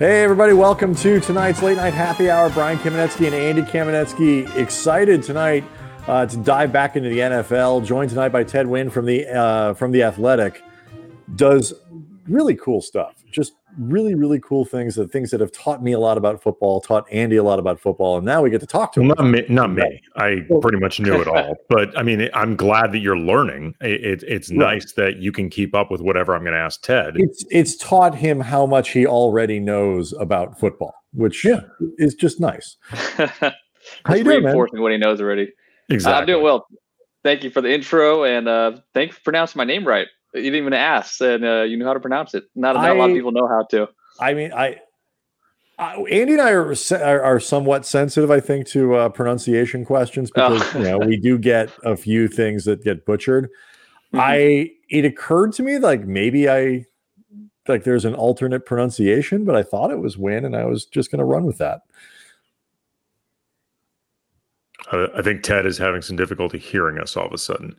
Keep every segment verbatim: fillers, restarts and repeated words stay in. Hey everybody, welcome to tonight's Late Night Happy Hour. Brian Kamenetsky and Andy Kamenetsky, excited tonight uh, to dive back into the N F L, joined tonight by Ted Nguyen from the, uh, from the Athletic. Does really cool stuff, just really, really cool things, the things that have taught me a lot about football, taught Andy a lot about football, and now we get to talk to him. Not me. Not me. I pretty much knew it all, but I mean, I'm glad that you're learning. It, it, it's nice that you can keep up with whatever I'm going to ask Ted. It's, it's taught him how much he already knows about football, which yeah. is just nice. How you doing, man? Reinforcing what he knows already. Exactly. Uh, I'm doing well. Thank you for the intro, and uh, thanks for pronouncing my name right. You didn't even ask, and uh, you knew how to pronounce it. Not, not I, a lot of people know how to. I mean, I, I Andy and I are, are are somewhat sensitive, I think, to uh, pronunciation questions because oh. you know, we do get a few things that get butchered. Mm-hmm. I it occurred to me like maybe I like there's an alternate pronunciation, but I thought it was Nguyen, and I was just going to run with that. Uh, I think Ted is having some difficulty hearing us all of a sudden.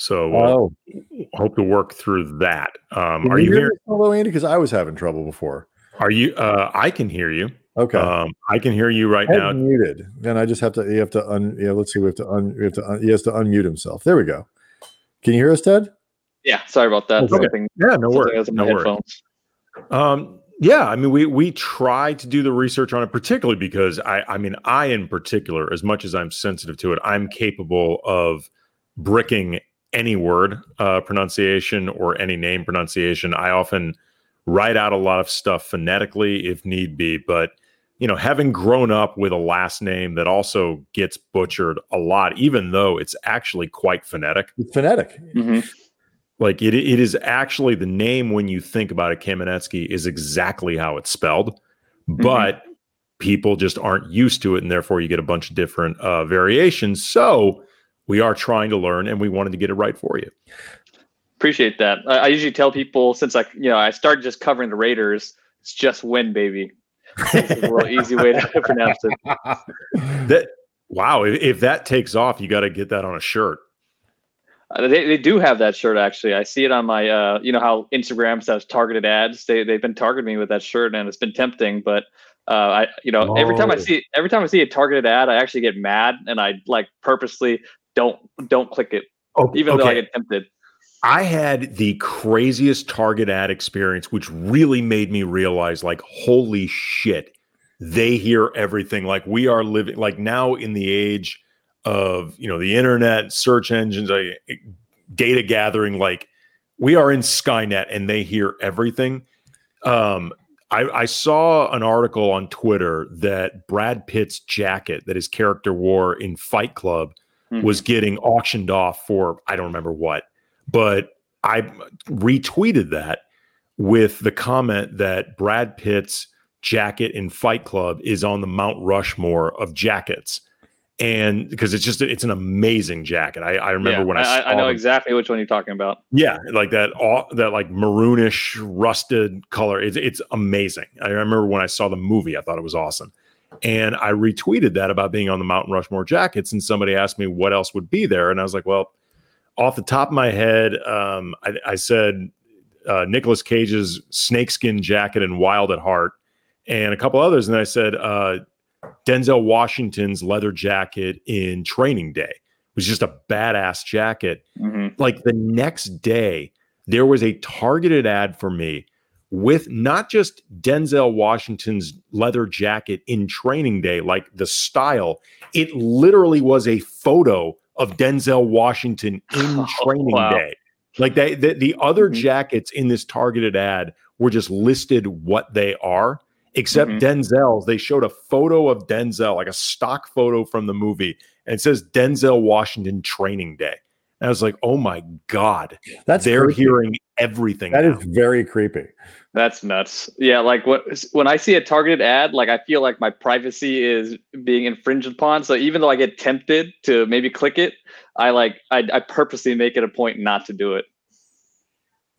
So oh. uh, hope to work through that. Um, are you, you hear here? Hello, Andy, because I was having trouble before. Are you? Uh, I can hear you. Okay, um, I can hear you right I'm now. Muted, and I just have to. You have to. Un, yeah, let's see. We have to. Un, we have to. Un, he has to unmute himself. There we go. Can you hear us, Ted? Yeah. Sorry about that. Okay. Yeah. No worries. No worries. Um, yeah. I mean, we we try to do the research on it, particularly because I. I mean, I in particular, as much as I'm sensitive to it, I'm capable of bricking any word uh, pronunciation or any name pronunciation. I often write out a lot of stuff phonetically if need be, but you know, having grown up with a last name that also gets butchered a lot, even though it's actually quite phonetic. It's phonetic. Mm-hmm. Like it, it is actually the name when you think about it, Kamenetsky is exactly how it's spelled, but mm-hmm. people just aren't used to it. And therefore you get a bunch of different uh, variations. So we are trying to learn, and we wanted to get it right for you. Appreciate that. I, I usually tell people since I, you know, I started just covering the Raiders. It's just Nguyen, baby. It's a real easy way to pronounce it. That wow! If, if that takes off, you got to get that on a shirt. Uh, they they do have that shirt actually. I see it on my. Uh, you know how Instagram has targeted ads. They they've been targeting me with that shirt, and it's been tempting, but. Uh, I, you know, oh. every time I see every time I see a targeted ad, I actually get mad, and I like purposely don't don't click it, oh, even okay. though I get tempted. I had the craziest target ad experience, which really made me realize, like, holy shit, they hear everything. Like we are living, like now in the age of you know the internet, search engines, like, data gathering. Like we are in Skynet, and they hear everything. Um. I, I saw an article on Twitter that Brad Pitt's jacket that his character wore in Fight Club mm-hmm. was getting auctioned off for, I don't remember what, but I retweeted that with the comment that Brad Pitt's jacket in Fight Club is on the Mount Rushmore of jackets. And because it's just, it's an amazing jacket. I, I remember yeah, when I, I, saw I know them. Exactly which one you're talking about. Yeah. Like that, all that like maroonish rusted color. It's, it's amazing. I remember when I saw the movie, I thought it was awesome. And I retweeted that about being on the Mount Rushmore jackets. And somebody asked me what else would be there. And I was like, well, off the top of my head, um, I, I said, uh, Nicolas Cage's snakeskin jacket and Wild at Heart and a couple others. And I said, uh, Denzel Washington's leather jacket in Training Day was just a badass jacket. Mm-hmm. Like the next day, there was a targeted ad for me with not just Denzel Washington's leather jacket in Training Day, like the style. It literally was a photo of Denzel Washington in oh, Training wow. Day. Like they, the, the other mm-hmm. jackets in this targeted ad were just listed what they are. Except mm-hmm. Denzel's, they showed a photo of Denzel, like a stock photo from the movie, and it says Denzel Washington Training Day. And I was like, oh my God, that's they're creepy. Hearing everything. That now. Is very creepy. That's nuts. Yeah, like what, when I see a targeted ad, like I feel like my privacy is being infringed upon. So even though I get tempted to maybe click it, I like I, I purposely make it a point not to do it.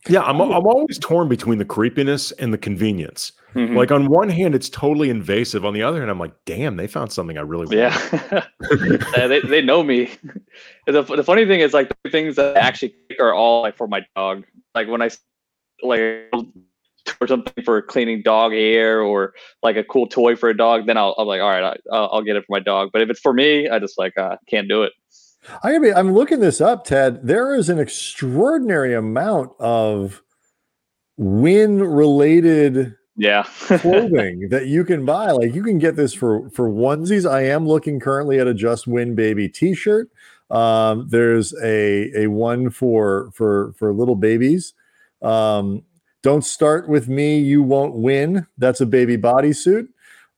Yeah, I'm I'm always torn between the creepiness and the convenience. Mm-hmm. Like on one hand, it's totally invasive. On the other hand, I'm like, damn, they found something I really want. Yeah, uh, they they know me. The, the funny thing is, like the things that I actually are all like for my dog. Like when I like or something for cleaning dog hair or like a cool toy for a dog, then I'll, I'm like, all right, I, I'll get it for my dog. But if it's for me, I just like uh, can't do it. I mean, I'm looking this up, Ted. There is an extraordinary amount of win-related yeah. clothing that you can buy. Like you can get this for, for onesies. I am looking currently at a Just Win Baby t-shirt. Um, there's a a one for for for little babies. Um, don't start with me, you won't win. That's a baby bodysuit.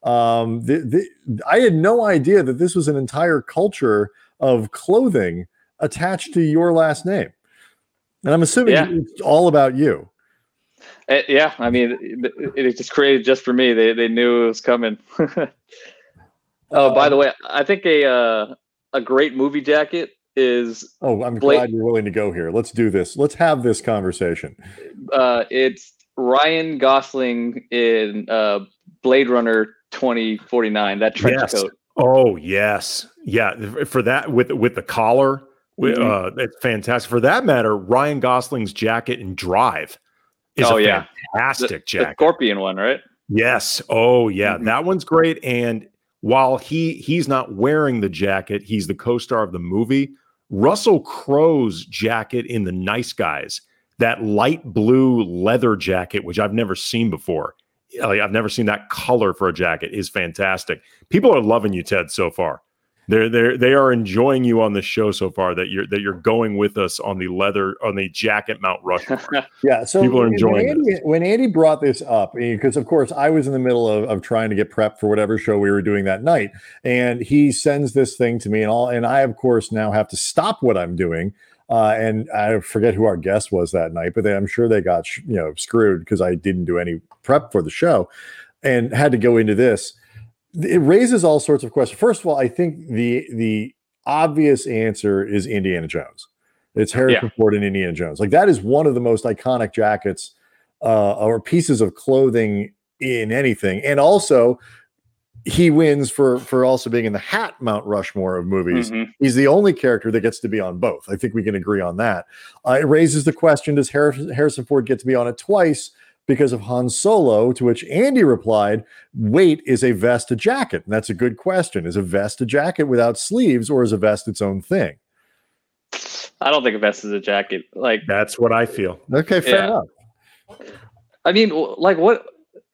Um, the, the, I had no idea that this was an entire culture of clothing attached to your last name. And I'm assuming yeah. it's all about you. It, yeah. I mean, it, it just created just for me. They, they knew it was coming. oh, uh, by the way, I think a, uh, a great movie jacket is. Oh, I'm Blake, glad you're willing to go here. Let's do this. Let's have this conversation. Uh, it's Ryan Gosling in uh, Blade Runner twenty forty-nine, that trench yes. coat. Oh, yes. Yeah. For that, with, with the collar, mm-hmm. uh, it's fantastic. For that matter, Ryan Gosling's jacket in Drive is oh, a yeah. fantastic the, jacket. The scorpion one, right? Yes. Oh, yeah. Mm-hmm. That one's great. And while he he's not wearing the jacket, he's the co-star of the movie. Russell Crowe's jacket in The Nice Guys, that light blue leather jacket, which I've never seen before. Like, I've never seen that color for a jacket, is fantastic. People are loving you, Ted, so far. They're they they are enjoying you on the show so far, that you're that you're going with us on the leather on the jacket Mount Rushmore. yeah, so people are enjoying it. When, when Andy brought this up, because of course I was in the middle of, of trying to get prepped for whatever show we were doing that night, and he sends this thing to me, and all, and I of course now have to stop what I'm doing. Uh, and I forget who our guest was that night, but they, I'm sure they got you know screwed because I didn't do any prep for the show and had to go into this. It raises all sorts of questions. First of all, I think the the obvious answer is Indiana Jones. It's Harrison yeah. Ford and Indiana Jones. Like that is one of the most iconic jackets uh, or pieces of clothing in anything. And also, he wins for for also being in the hat Mount Rushmore of movies. Mm-hmm. He's the only character that gets to be on both. I think we can agree on that. Uh, it raises the question, does Harrison Ford get to be on it twice because of Han Solo? To which Andy replied, wait, is a vest a jacket? And that's a good question. Is a vest a jacket without sleeves, or is a vest its own thing? I don't think a vest is a jacket. Like that's what I feel. Okay, fair yeah. enough. I mean, like what...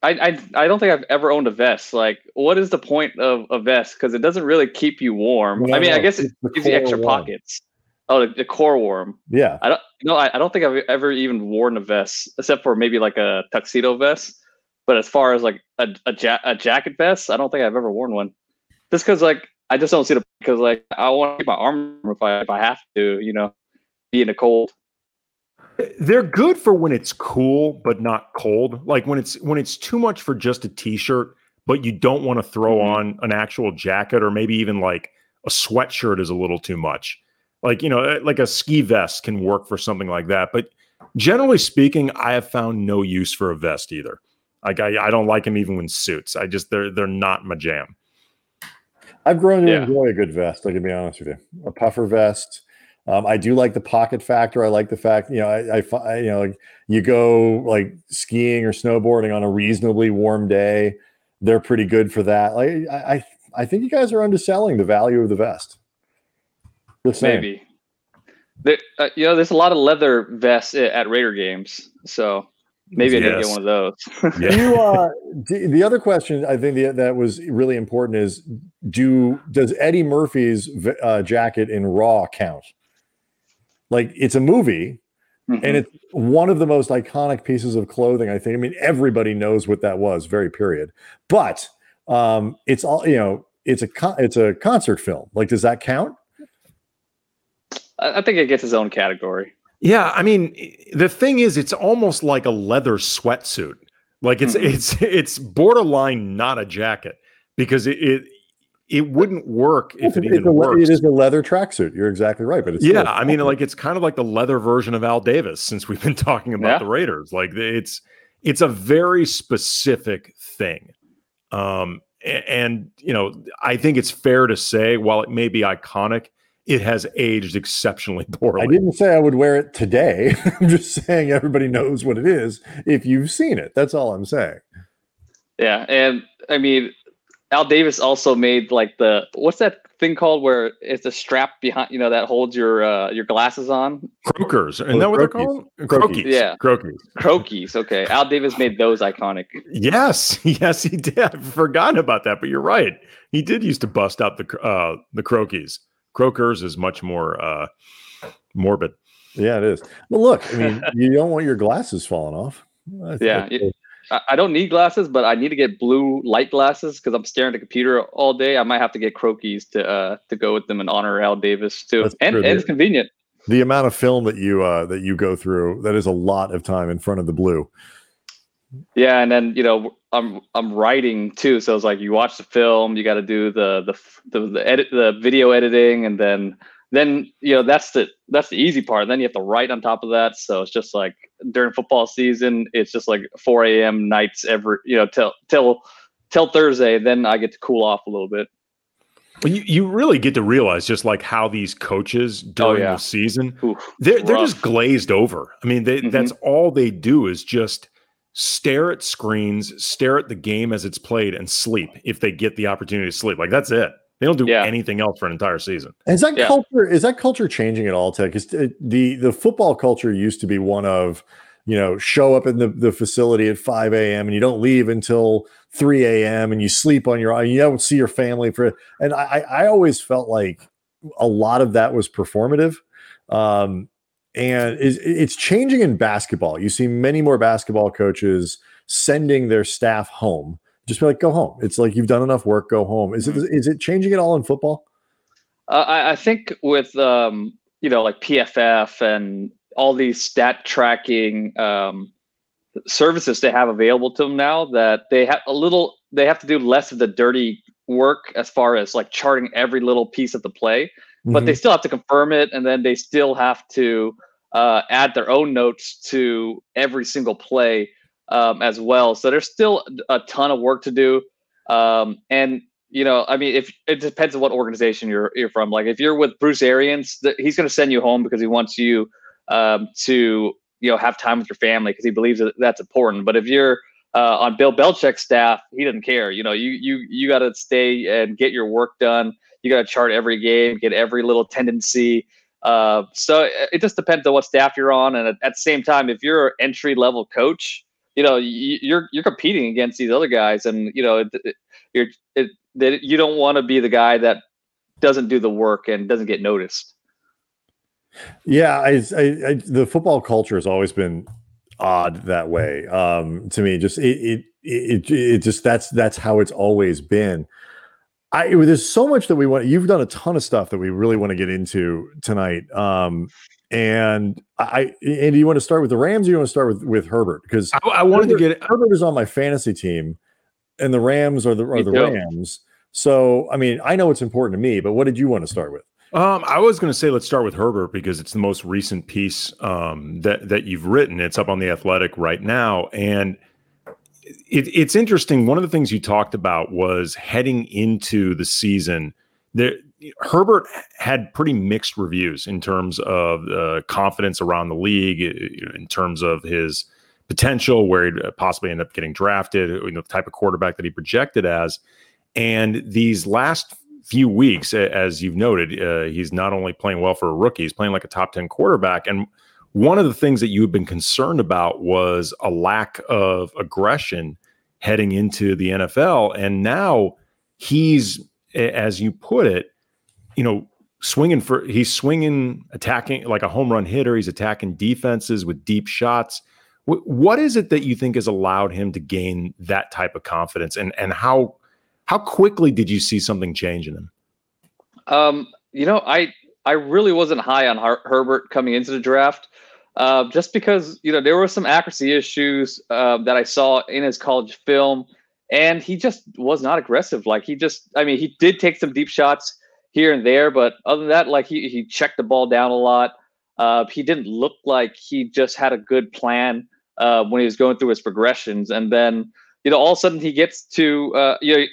I, I I don't think I've ever owned a vest. Like, what is the point of a vest? Because it doesn't really keep you warm. No, I mean, no, I guess it gives you extra warm. Pockets. Oh, the, the core warm. Yeah. I don't. No, I, I don't think I've ever even worn a vest, except for maybe like a tuxedo vest. But as far as like a a, ja- a jacket vest, I don't think I've ever worn one. Just because like I just don't see the because like I want to keep my arm if I if I have to, you know, be in the cold. They're good for when it's cool, but not cold. Like when it's when it's too much for just a t-shirt, but you don't want to throw mm-hmm. on an actual jacket, or maybe even like a sweatshirt is a little too much. Like, you know, like a ski vest can work for something like that. But generally speaking, I have found no use for a vest either. Like I, I don't like them even when suits. I just they're they're not my jam. I've grown to yeah. enjoy a good vest. I can be honest with you, a puffer vest. Um, I do like the pocket factor. I like the fact, you know, I, I, I you know, like you go like skiing or snowboarding on a reasonably warm day. They're pretty good for that. Like, I, I think you guys are underselling the value of the vest. Just Maybe. There, uh, you know, there's a lot of leather vests at Raider games, so. Maybe yes. I didn't get one of those. yeah. you, uh, d- the other question I think the, that was really important is, do does Eddie Murphy's uh, jacket in Raw count? Like, it's a movie, mm-hmm. and it's one of the most iconic pieces of clothing, I think. I mean, everybody knows what that was, very period. But um, it's all you know. It's a con- it's a concert film. Like, does that count? I, I think it gets its own category. Yeah, I mean, the thing is, it's almost like a leather sweatsuit. Like it's mm-hmm. it's it's borderline not a jacket, because it it, it wouldn't work if it's, it even it's a, works. It is a leather tracksuit. You're exactly right, but it's yeah, I mean, like it's kind of like the leather version of Al Davis, since we've been talking about yeah. the Raiders. Like it's it's a very specific thing, um, and, and you know, I think it's fair to say, while it may be iconic, it has aged exceptionally poorly. I didn't say I would wear it today. I'm just saying everybody knows what it is if you've seen it. That's all I'm saying. Yeah, and I mean, Al Davis also made like the, what's that thing called where it's a strap behind, you know, that holds your uh, your glasses on? Croakers. Isn't that what they're called? Croakies. Yeah. Croakies. Croakies. Okay. Al Davis made those iconic. Yes. Yes, he did. I've forgotten about that, but you're right. He did used to bust out the uh, the croakies. Croakers is much more uh, morbid. Yeah, it is. But look, I mean, you don't want your glasses falling off. That's, yeah. That's, I don't need glasses, but I need to get blue light glasses because I'm staring at the computer all day. I might have to get croakies to uh, to go with them and honor Al Davis too. That's and, and it's convenient. The amount of film that you uh, that you go through, that is a lot of time in front of the blue. Yeah, and then you know I'm I'm writing too, so it's like you watch the film, you got to do the the the, the, edit, the video editing, and then. Then, you know, that's the that's the easy part. Then you have to write on top of that. So it's just like during football season, it's just like four a.m. nights every, you know, till till till Thursday. Then I get to cool off a little bit. Well, you, you really get to realize just like how these coaches during oh, yeah. the season, Oof, they're, they're just glazed over. I mean, they, mm-hmm. that's all they do is just stare at screens, stare at the game as it's played and sleep if they get the opportunity to sleep. Like, that's it. They don't do yeah. anything else for an entire season. Is that yeah. culture? Is that culture changing at all, Ted? Because the the football culture used to be one of, you know, show up in the, the facility at five a.m. and you don't leave until three a.m. and you sleep on your own. You don't see your family for it. And I I always felt like a lot of that was performative, um, and it's, it's changing in basketball. You see many more basketball coaches sending their staff home. Just be like, go home. It's like you've done enough work. Go home. Is it is it changing at all in football? Uh, I, I think with um, you know, like P F F and all these stat tracking um, services they have available to them now, that they have a little. They have to do less of the dirty work as far as like charting every little piece of the play, mm-hmm. but they still have to confirm it, and then they still have to uh, add their own notes to every single play. Um, as well. So there's still a ton of work to do. Um, and, you know, I mean, if it depends on what organization you're, you're from. Like if you're with Bruce Arians, th- he's going to send you home because he wants you um, to, you know, have time with your family because he believes that that's important. But if you're uh, on Bill Belichick's staff, he doesn't care. You know, you you you got to stay and get your work done. You got to chart every game, get every little tendency. Uh, so it just depends on what staff you're on. And at, at the same time, if you're an entry level coach, you know, you're you're competing against these other guys, and you know, it, you're it, it, you don't want to be the guy that doesn't do the work and doesn't get noticed. Yeah, I, I, I, the football culture has always been odd that way um, to me. Just it it, it it just that's that's how it's always been. I it, there's so much that we want. You've done a ton of stuff that we really want to get into tonight. Um, And I, and do you want to start with the Rams? Or you want to start with, with Herbert? Because I, I wanted Herbert, to get it. Herbert is on my fantasy team, and the Rams are the are the Rams. So I mean, I know it's important to me, but what did you want to start with? Um, I was going to say let's start with Herbert because it's the most recent piece um, that that you've written. It's up on The Athletic right now, and it, it's interesting. One of the things you talked about was heading into the season. There, Herbert had pretty mixed reviews in terms of uh, confidence around the league, in terms of his potential, where he'd possibly end up getting drafted, you know, the type of quarterback that he projected as. And these last few weeks, as you've noted, uh, he's not only playing well for a rookie, he's playing like a top ten quarterback. And one of the things that you had been concerned about was a lack of aggression heading into the N F L. And now he's, as you put it, you know, swinging for he's swinging, attacking like a home run hitter. He's attacking defenses with deep shots. W- what is it that you think has allowed him to gain that type of confidence? And and how how quickly did you see something change in him? Um, you know, I I really wasn't high on Her- Herbert coming into the draft, uh, just because you know there were some accuracy issues uh, that I saw in his college film. And he just was not aggressive. Like he just, I mean, he did take some deep shots here and there, but other than that, like he, he checked the ball down a lot. Uh, he didn't look like he just had a good plan uh, when he was going through his progressions. And then, you know, all of a sudden he gets to, uh, you know,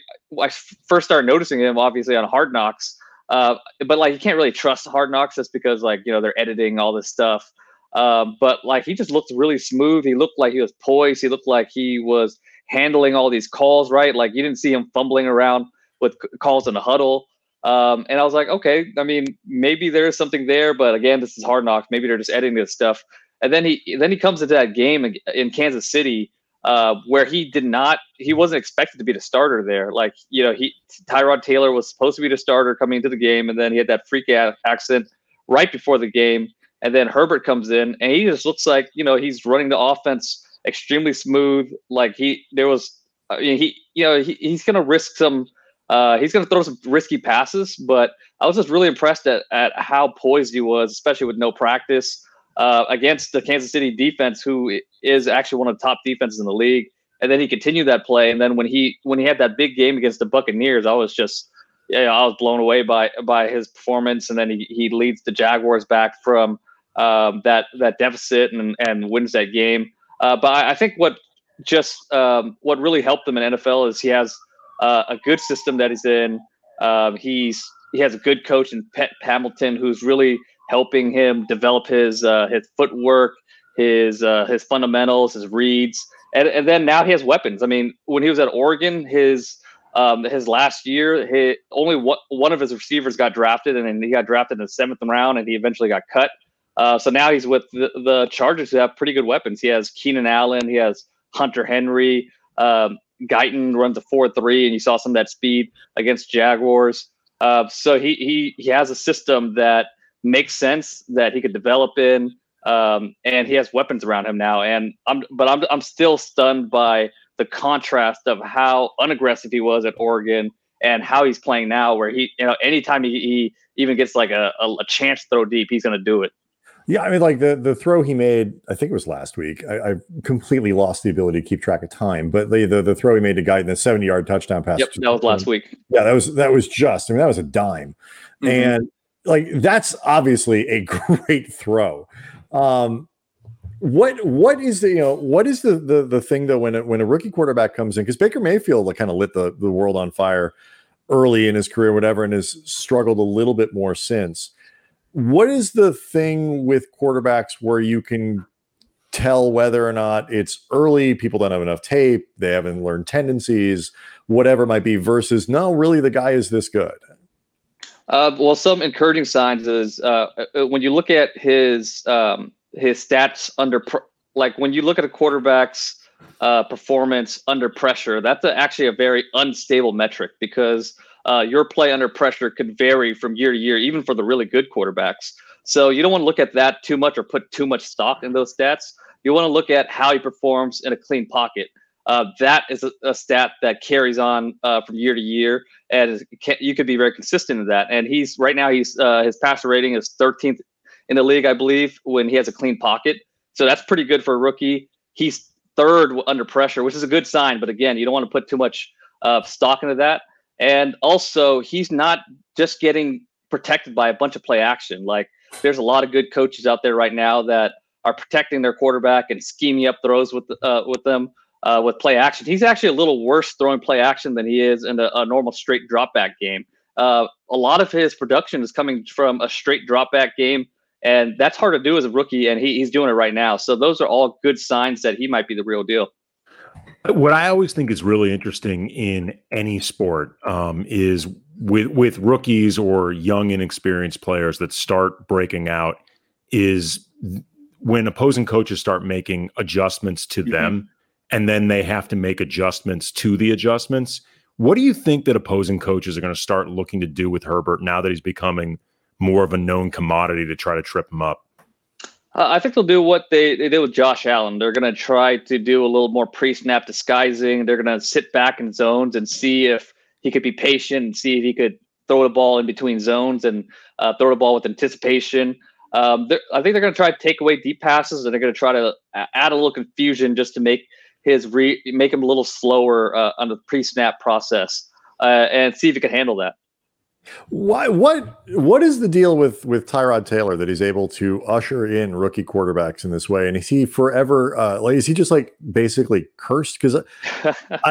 I first started noticing him obviously on Hard Knocks Uh, but like, you can't really trust Hard Knocks just because, like, you know, they're editing all this stuff. Uh, but like, he just looked really smooth. He looked like he was poised. He looked like he was handling all these calls, right? Like, you didn't see him fumbling around with c- calls in a huddle. Um, and I was like, okay, I mean, maybe there is something there, but again, this is Hard Knocks. Maybe they're just editing this stuff. And then he, then he comes into that game in Kansas City, uh, where he did not, he wasn't expected to be the starter there. Like, you know, he, Tyrod Taylor was supposed to be the starter coming into the game. And then he had that freak out accident right before the game. And then Herbert comes in and he just looks like, you know, he's running the offense extremely smooth. Like he, there was, I mean, he, you know, he, he's going to risk some, uh, he's going to throw some risky passes, but I was just really impressed at, at how poised he was, especially with no practice. Uh, against the Kansas City defense, who is actually one of the top defenses in the league. And then he continued that play. And then when he when he had that big game against the Buccaneers, I was just, you know, I was blown away by by his performance. And then he, he leads the Jaguars back from um, that that deficit and, and wins that game. Uh, but I, I think what just um, what really helped him in N F L is he has uh, a good system that he's in. Um, he's he has a good coach in Pet Hamilton, who's really helping him develop his uh, his footwork, his uh, his fundamentals, his reads, and and then now he has weapons. I mean, when he was at Oregon, his um, his last year, he, only one, one of his receivers got drafted, and then he got drafted in the seventh round, and he eventually got cut. Uh, so now he's with the, the Chargers, who have pretty good weapons. He has Keenan Allen, he has Hunter Henry, um, Guyton runs a four three, and you saw some of that speed against Jaguars. Uh, so he he he has a system that makes sense that he could develop in, um, and he has weapons around him now. And I'm, but I'm, I'm still stunned by the contrast of how unaggressive he was at Oregon and how he's playing now, where he, you know, anytime he, he even gets like a, a, a chance to throw deep, he's going to do it. Yeah. I mean, like the, the throw he made, I think it was last week. I, I completely lost the ability to keep track of time, but the, the, the throw he made to Guyton, the seventy yard touchdown pass. Yep, that was last week. Yeah. That was, that was just, I mean, that was a dime. Mm-hmm. And, like, that's obviously a great throw. Um, what what is the you know what is the the, the thing though when a, when a rookie quarterback comes in, because Baker Mayfield like kind of lit the, the world on fire early in his career, whatever, and has struggled a little bit more since. What is the thing with quarterbacks where you can tell whether or not it's early, people don't have enough tape, they haven't learned tendencies, whatever it might be, versus no, really the guy is this good? Uh, well, some encouraging signs is uh, when you look at his um, his stats under pr- like when you look at a quarterback's uh, performance under pressure, that's a, actually a very unstable metric because uh, your play under pressure could vary from year to year, even for the really good quarterbacks. So you don't want to look at that too much or put too much stock in those stats. You want to look at how he performs in a clean pocket. Uh, that is a, a stat that carries on uh, from year to year, and is, can, you could be very consistent in that. And he's right now he's uh, his passer rating is thirteenth in the league, I believe, when he has a clean pocket. So that's pretty good for a rookie. He's third under pressure, which is a good sign. But again, you don't want to put too much uh, stock into that. And also, he's not just getting protected by a bunch of play action. Like there's a lot of good coaches out there right now that are protecting their quarterback and scheming up throws with uh, with them. Uh, with play action, he's actually a little worse throwing play action than he is in a, a normal straight drop back game. Uh, a lot of his production is coming from a straight drop back game, and that's hard to do as a rookie, and he, he's doing it right now. So those are all good signs that he might be the real deal. What I always think is really interesting in any sport um, is with, with rookies or young, inexperienced players that start breaking out is when opposing coaches start making adjustments to mm-hmm. them. And then they have to make adjustments to the adjustments. What do you think that opposing coaches are going to start looking to do with Herbert now that he's becoming more of a known commodity to try to trip him up? Uh, I think they'll do what they, they did with Josh Allen. They're going to try to do a little more pre-snap disguising. They're going to sit back in zones and see if he could be patient and see if he could throw the ball in between zones and uh, throw the ball with anticipation. Um, I think they're going to try to take away deep passes, and they're going to try to add a little confusion just to make – his re make him a little slower uh, on the pre-snap process uh, and see if he can handle that. Why? What? What is the deal with with Tyrod Taylor that he's able to usher in rookie quarterbacks in this way? And is he forever? Uh, like, is he just like basically cursed? Because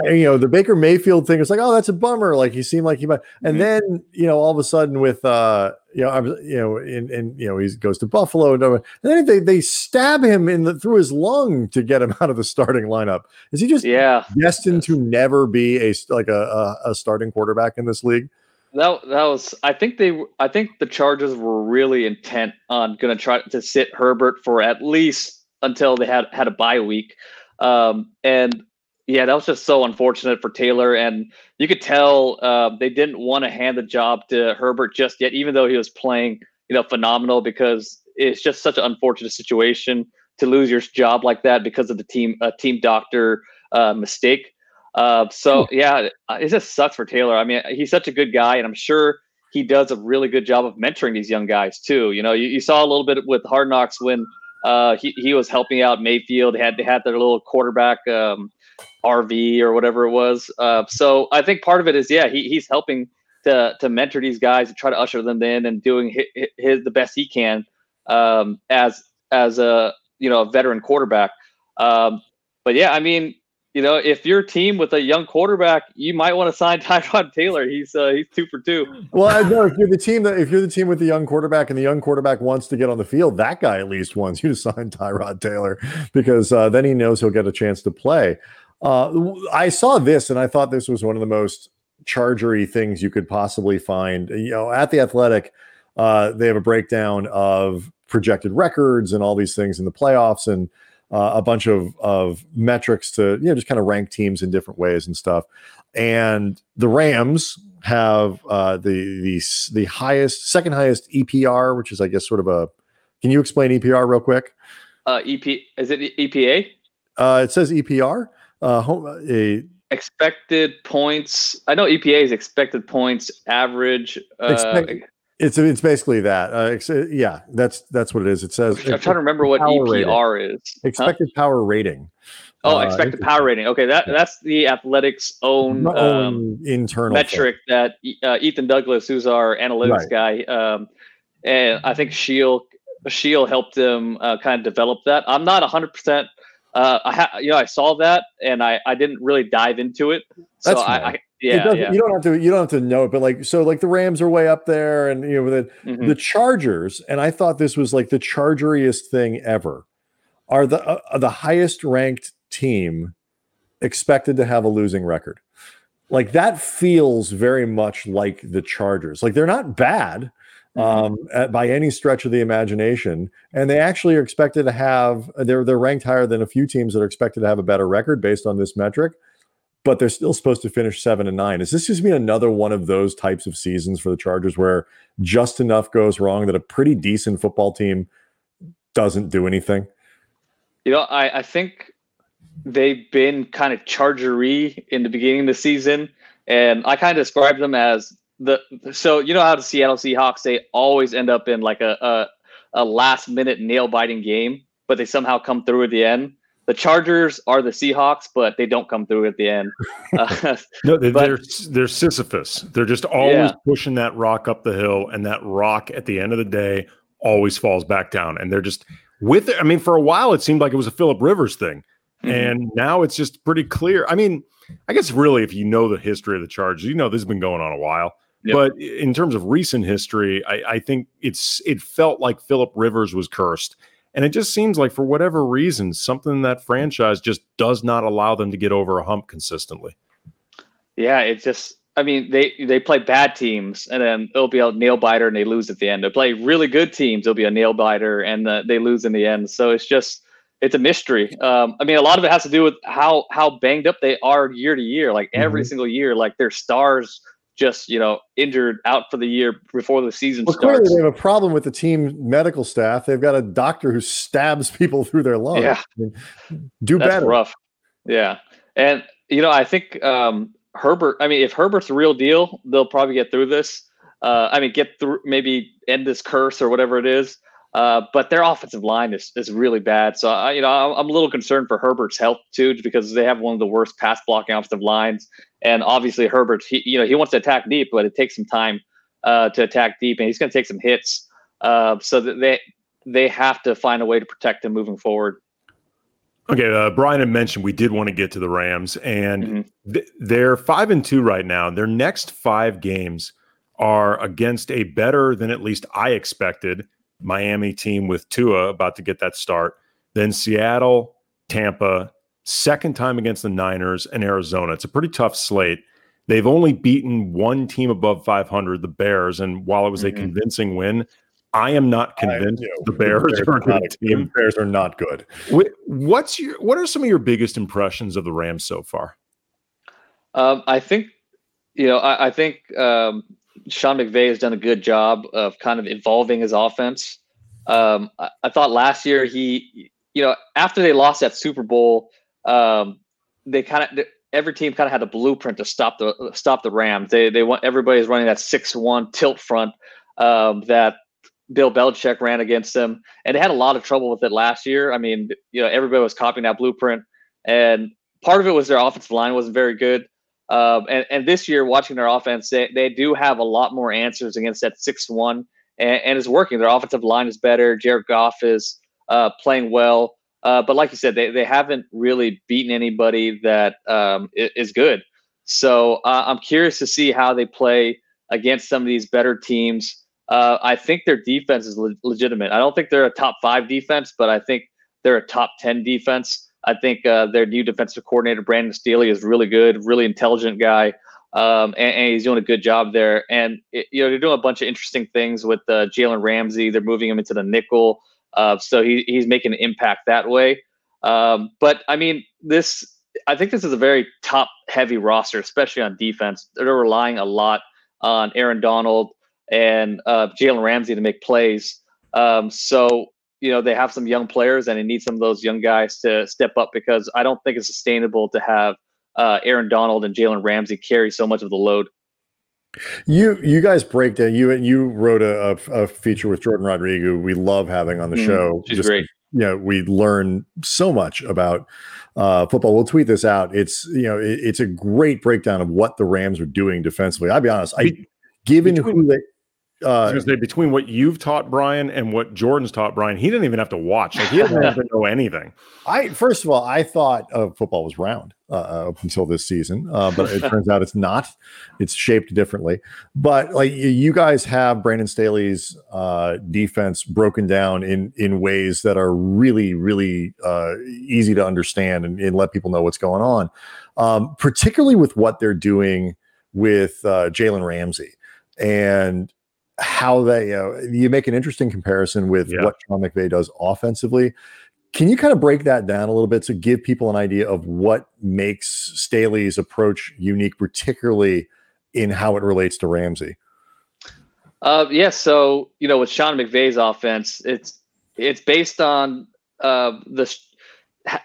you know the Baker Mayfield thing is like, oh, that's a bummer. Like he seemed like he might, and mm-hmm. then you know all of a sudden with uh, you know I'm, you know and and you know he goes to Buffalo and, and then they they stab him in the, through his lung to get him out of the starting lineup. Is he just yeah. destined to never be a like a, a, a starting quarterback in this league? That that was. I think they. I think the Chargers were really intent on going to try to sit Herbert for at least until they had, had a bye week, um, and yeah, that was just so unfortunate for Taylor. And you could tell uh, they didn't want to hand the job to Herbert just yet, even though he was playing, you know, phenomenal. Because it's just such an unfortunate situation to lose your job like that because of the team a team doctor uh, mistake. Uh, so yeah, it just sucks for Taylor. I mean, he's such a good guy, and I'm sure he does a really good job of mentoring these young guys too. You know, you, you saw a little bit with Hard Knocks when uh, he he was helping out Mayfield. They had they had their little quarterback um, R V or whatever it was. Uh, so I think part of it is yeah, he he's helping to to mentor these guys and try to usher them in and doing his, his the best he can um, as as a you know a veteran quarterback. Um, but yeah, I mean. You know, if you're a team with a young quarterback, you might want to sign Tyrod Taylor. He's uh, he's two for two. Well, I know if you're the team that if you're the team with the young quarterback and the young quarterback wants to get on the field, that guy at least wants you to sign Tyrod Taylor because uh, then he knows he'll get a chance to play. Uh, I saw this and I thought this was one of the most Chargery things you could possibly find. You know, at The Athletic, uh, they have a breakdown of projected records and all these things in the playoffs and. Uh, a bunch of of metrics to you know just kind of rank teams in different ways and stuff, and the Rams have uh, the the the highest second highest E P R, which is I guess sort of a. Can you explain E P R real quick? Uh, E P is it E P A? Uh, it says E P R. Uh, home, uh, expected points. I know E P A is expected points average. Uh, expect- It's it's basically that. Uh, ex- yeah, that's that's what it is. It says. I'm trying to remember what E P R rating. is. Expected huh? power rating. Oh, uh, expected power rating. Okay, that that's the Athletic's own, um, own internal metric thing. that uh, Ethan Douglas, who's our analytics right. guy, um, and I think Sheil Sheil helped him uh, kind of develop that. I'm not one hundred percent. Uh, I ha- you know I saw that and I, I didn't really dive into it. So that's I. Yeah, yeah, you don't have to. You don't have to know it, but like, so, like the Rams are way up there, and you know the mm-hmm. the Chargers. And I thought this was like the Chargeriest thing ever. Are the uh, the highest ranked team expected to have a losing record? Like that feels very much like the Chargers. Like they're not bad um, mm-hmm. at, by any stretch of the imagination, and they actually are expected to have. They're they're ranked higher than a few teams that are expected to have a better record based on this metric. But they're still supposed to finish seven and nine. Is this just mean another one of those types of seasons for the Chargers where just enough goes wrong that a pretty decent football team doesn't do anything? You know, I, I think they've been kind of Chargery in the beginning of the season. And I kind of described them as the, so you know how the Seattle Seahawks, they always end up in like a, a, a last minute nail biting game, but they somehow come through at the end. The Chargers are the Seahawks, but they don't come through at the end. Uh, no, they're, but, they're they're Sisyphus. They're just always yeah. pushing that rock up the hill, and that rock at the end of the day always falls back down. And they're just with it. I mean, for a while it seemed like it was a Phillip Rivers thing, mm-hmm. and now it's just pretty clear. I mean, I guess really, if you know the history of the Chargers, you know this has been going on a while. Yep. But in terms of recent history, I, I think it's it felt like Phillip Rivers was cursed. And it just seems like for whatever reason, something in that franchise just does not allow them to get over a hump consistently. Yeah, it's just, I mean, they, they play bad teams and then it'll be a nail biter and they lose at the end. They play really good teams, it'll be a nail biter and uh, they lose in the end. So it's just, it's a mystery. Um, I mean, a lot of it has to do with how, how banged up they are year to year, like every mm-hmm. single year, like their stars just, you know, injured out for the year before the season well, starts. Clearly they have a problem with the team medical staff. They've got a doctor who stabs people through their lungs. Yeah. I mean, do That's better. Rough. Yeah. And, you know, I think um, Herbert, I mean, if Herbert's the real deal, they'll probably get through this. Uh, I mean, get through, maybe end this curse or whatever it is. Uh, but their offensive line is, is really bad. So, I, you know, I'm a little concerned for Herbert's health, too, because they have one of the worst pass blocking offensive lines. And obviously Herbert, he, you know, he wants to attack deep, but it takes some time uh, to attack deep, and he's going to take some hits. Uh, so that they they have to find a way to protect him moving forward. Okay, uh, Brian had mentioned we did want to get to the Rams, and mm-hmm. th- they're five and two right now. Their next five games are against a better than at least I expected Miami team with Tua about to get that start. Then Seattle, Tampa, second time against the Niners, and Arizona. It's a pretty tough slate. They've only beaten one team above five hundred, the Bears, and while it was mm-hmm. a convincing win, I am not convinced the Bears, the Bears are not a good team. The Bears are not good. What's your? What are some of your biggest impressions of the Rams so far? Um, I think, you know, I, I think um, Sean McVay has done a good job of kind of evolving his offense. Um, I, I thought last year he, you know, after they lost that Super Bowl, um, they kind of every team kind of had a blueprint to stop the stop the Rams. They they want everybody's running that six one tilt front um, that. Bill Belichick ran against them, and they had a lot of trouble with it last year. I mean, you know, everybody was copying that blueprint, and part of it was their offensive line wasn't very good. Um, and, and this year, watching their offense, they, they do have a lot more answers against that six one, and, and it's working. Their offensive line is better. Jared Goff is uh, playing well. Uh, but like you said, they, they haven't really beaten anybody that um, is good. So uh, I'm curious to see how they play against some of these better teams. Uh, I think their defense is le- legitimate. I don't think they're a top five defense, but I think they're a top ten defense. I think uh, their new defensive coordinator, Brandon Staley, is really good, really intelligent guy, um, and, and he's doing a good job there. And it, you know, they're doing a bunch of interesting things with uh, Jalen Ramsey. They're moving him into the nickel, uh, so he, he's making an impact that way. Um, but I mean, this I think this is a very top-heavy roster, especially on defense. They're relying a lot on Aaron Donald and uh, Jalen Ramsey to make plays. Um, so, you know, they have some young players, and they need some of those young guys to step up, because I don't think it's sustainable to have uh, Aaron Donald and Jalen Ramsey carry so much of the load. You you guys break down. You you wrote a, a feature with Jordan Rodrigue, who we love having on the mm, show. She's Just, great. You know, we learn so much about uh, football. We'll tweet this out. It's, you know, it, it's a great breakdown of what the Rams are doing defensively. I'll be honest. I Be- given who they. Uh, say, between what you've taught Brian and what Jordan's taught Brian, he didn't even have to watch. Like, he didn't have to know anything. I first of all, I thought uh, football was round uh, up until this season, uh, but it turns out it's not. It's shaped differently. But like you guys have Brandon Staley's uh, defense broken down in in ways that are really, really uh, easy to understand and, and let people know what's going on. Um, particularly with what they're doing with uh, Jalen Ramsey and how they, you know, you make an interesting comparison with yeah. what Sean McVay does offensively. Can you kind of break that down a little bit to give people an idea of what makes Staley's approach unique, particularly in how it relates to Ramsey? Uh, yeah. So, you know, with Sean McVay's offense, it's, it's based on uh, the,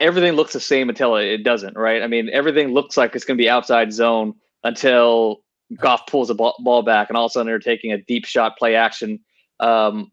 everything looks the same until it doesn't, right? I mean, everything looks like it's going to be outside zone until Goff pulls the ball back, and all of a sudden they're taking a deep shot play action um,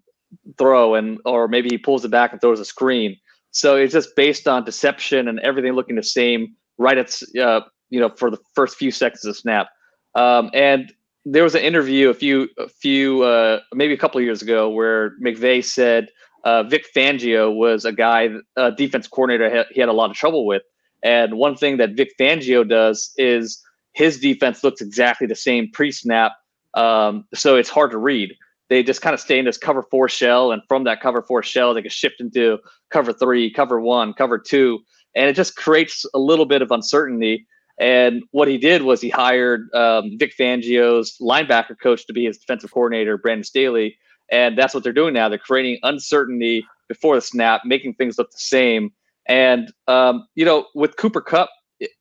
throw, and or maybe he pulls it back and throws a screen. So it's just based on deception and everything looking the same right at uh, you know for the first few seconds of snap. Um, and there was an interview a few a few uh, maybe a couple of years ago where McVay said uh, Vic Fangio was a guy, a defense coordinator he had a lot of trouble with, and one thing that Vic Fangio does is his defense looks exactly the same pre-snap, um, so it's hard to read. They just kind of stay in this cover four shell, and from that cover four shell, they can shift into cover three, cover one, cover two, and it just creates a little bit of uncertainty. And what he did was he hired um, Vic Fangio's linebacker coach to be his defensive coordinator, Brandon Staley, and that's what they're doing now. They're creating uncertainty before the snap, making things look the same. And, um, you know, with Cooper Kupp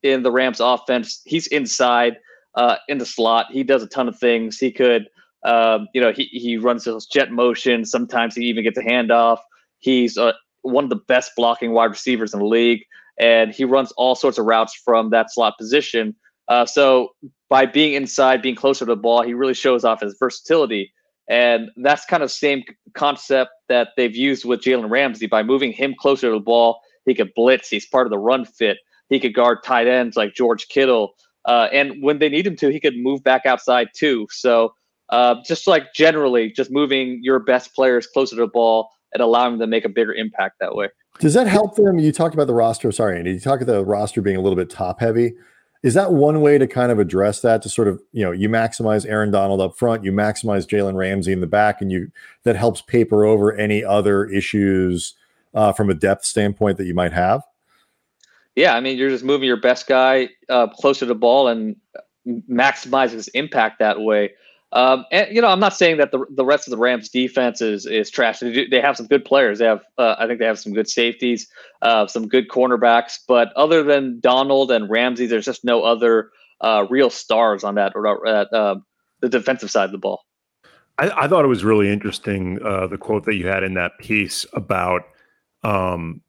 in the Rams offense, he's inside uh, in the slot. He does a ton of things. He could, um, you know, he, he runs those jet motions. Sometimes he even gets a handoff. He's uh, one of the best blocking wide receivers in the league, and he runs all sorts of routes from that slot position. Uh, so by being inside, being closer to the ball, he really shows off his versatility. And that's kind of same concept that they've used with Jalen Ramsey. By moving him closer to the ball, he could blitz. He's part of the run fit. He could guard tight ends like George Kittle. Uh, and when they need him to, he could move back outside too. So Uh, just like generally, just moving your best players closer to the ball and allowing them to make a bigger impact that way. Does that help them? You talked about the roster. Sorry, Andy. You talked about the roster being a little bit top heavy. Is that one way to kind of address that, to sort of, you know, you maximize Aaron Donald up front, you maximize Jalen Ramsey in the back, and you that helps paper over any other issues uh, from a depth standpoint that you might have? Yeah, I mean, you're just moving your best guy uh, closer to the ball and maximizing his impact that way. Um, and, you know, I'm not saying that the the rest of the Rams defense is, is trash. They, do, they have some good players. They have, uh, I think they have some good safeties, uh, some good cornerbacks, but other than Donald and Ramsey, there's just no other uh, real stars on that, or at uh, the defensive side of the ball. I, I thought it was really interesting. Uh, the quote that you had in that piece about um,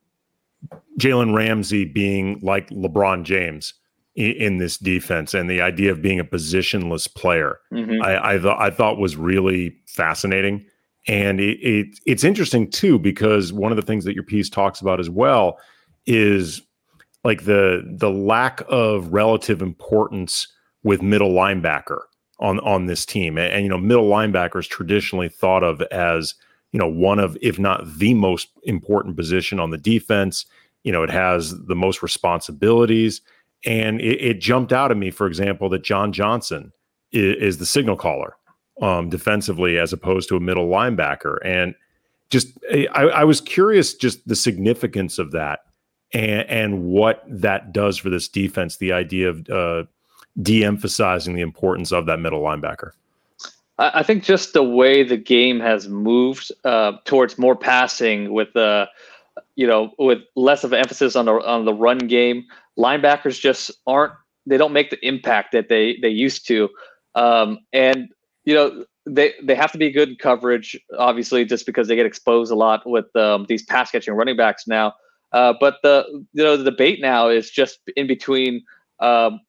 Jalen Ramsey being like LeBron James in this defense, and the idea of being a positionless player, mm-hmm. I, I thought I thought was really fascinating. And it, it it's interesting too, because one of the things that your piece talks about as well is like the the lack of relative importance with middle linebacker on on this team. And, and you know, middle linebacker is traditionally thought of as, you know, one of, if not the most important position on the defense. You know, it has the most responsibilities. And it, it jumped out at me, for example, that John Johnson is, is the signal caller um, defensively, as opposed to a middle linebacker. And just, I, I was curious, just the significance of that and, and what that does for this defense, the idea of uh, de-emphasizing the importance of that middle linebacker. I, I think just the way the game has moved uh, towards more passing with, uh, you know, with less of an emphasis on the, on the run game. Linebackers just aren't, they don't make the impact that they, they used to. Um, and, you know, they, they have to be good in coverage, obviously, just because they get exposed a lot with um, these pass catching running backs now. Uh, but the, you know, the debate now is just in between um,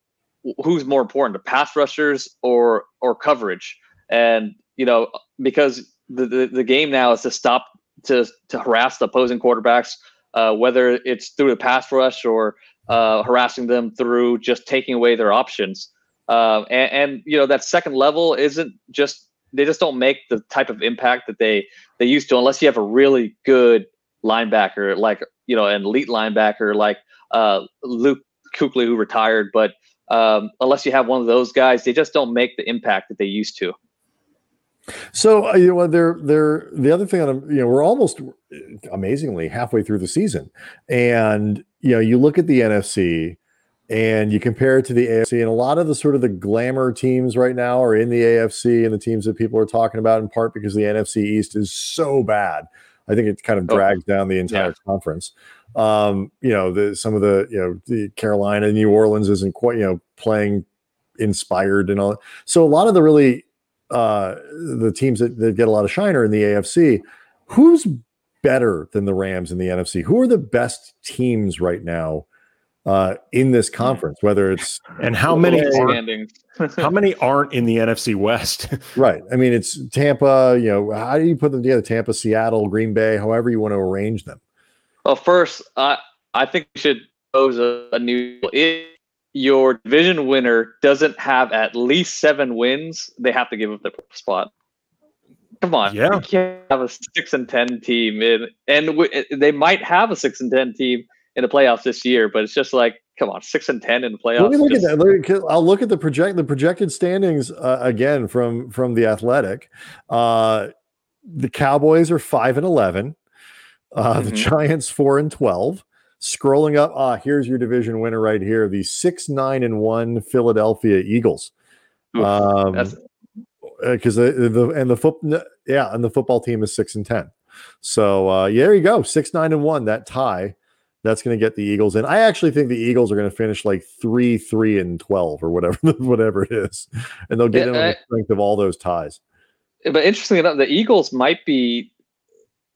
who's more important, the pass rushers or, or coverage. And, you know, because the, the, the game now is to stop, to, to harass the opposing quarterbacks, uh, whether it's through the pass rush or, Uh, harassing them through just taking away their options. Uh, and, and, you know, that second level isn't just, they just don't make the type of impact that they, they used to, unless you have a really good linebacker, like, you know, an elite linebacker, like uh, Luke Kuechly, who retired. But um, unless you have one of those guys, they just don't make the impact that they used to. So, uh, you know, they're, they're, the other thing, on, you know, we're almost amazingly halfway through the season. And, you know, you look at the N F C and you compare it to the A F C, and a lot of the sort of the glamour teams right now are in the A F C, and the teams that people are talking about, in part because the N F C East is so bad. I think it kind of drags oh, down the entire yeah. conference. Um, you know, the, some of the, you know, the Carolina, New Orleans isn't quite, you know, playing inspired and all that. So a lot of the really, uh the teams that, that get a lot of shine are in the A F C. Who's better than the Rams in the N F C? Who are the best teams right now uh in this conference, whether it's and how many aren't, how many aren't in the N F C West? Right. I mean, it's Tampa, you know, how do you put them together? Tampa, Seattle, Green Bay, however you want to arrange them. Well, first, I I think we should pose a, a new issue. Your division winner doesn't have at least seven wins, they have to give up their spot. Come on, yeah. You can't have a six and ten team, in, and w- they might have a six and ten team in the playoffs this year. But it's just like, come on, six and ten in the playoffs. Let me look just- at that. I'll look at the project the projected standings uh, again from from The Athletic. Uh, the Cowboys are five and eleven. Uh, mm-hmm. The Giants four and twelve. Scrolling up, ah, here's your division winner right here: the six, nine, and one Philadelphia Eagles. Because um, the, the and the foot, yeah, and the football team is six and ten. So uh, yeah, there you go, six, nine, and one. That tie, that's going to get the Eagles in. I actually think the Eagles are going to finish like three, three, and twelve, or whatever, whatever it is, and they'll get yeah, in I, on the strength of all those ties. But interestingly enough, the Eagles might be.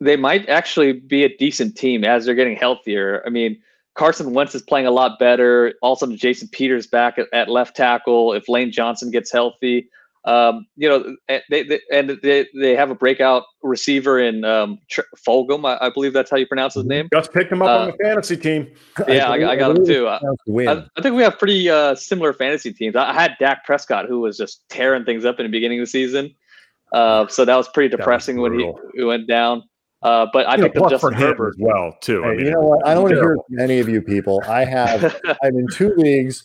They might actually be a decent team as they're getting healthier. I mean, Carson Wentz is playing a lot better. Also, Jason Peters back at, at left tackle. If Lane Johnson gets healthy, um, you know, they, they and they, they have a breakout receiver in um, Tr- Fulgham. I, I believe that's how you pronounce his name. Just picked him up uh, on the fantasy team. Yeah, I, I, I got him too. I, I think we have pretty uh, similar fantasy teams. I, I had Dak Prescott, who was just tearing things up in the beginning of the season. Uh, so that was pretty depressing was when he, he went down. Uh, but I you picked know, up Justin Herbert as well, too. Hey, I mean, you know what? I don't want to hear from any of you people. I have – I'm in two leagues.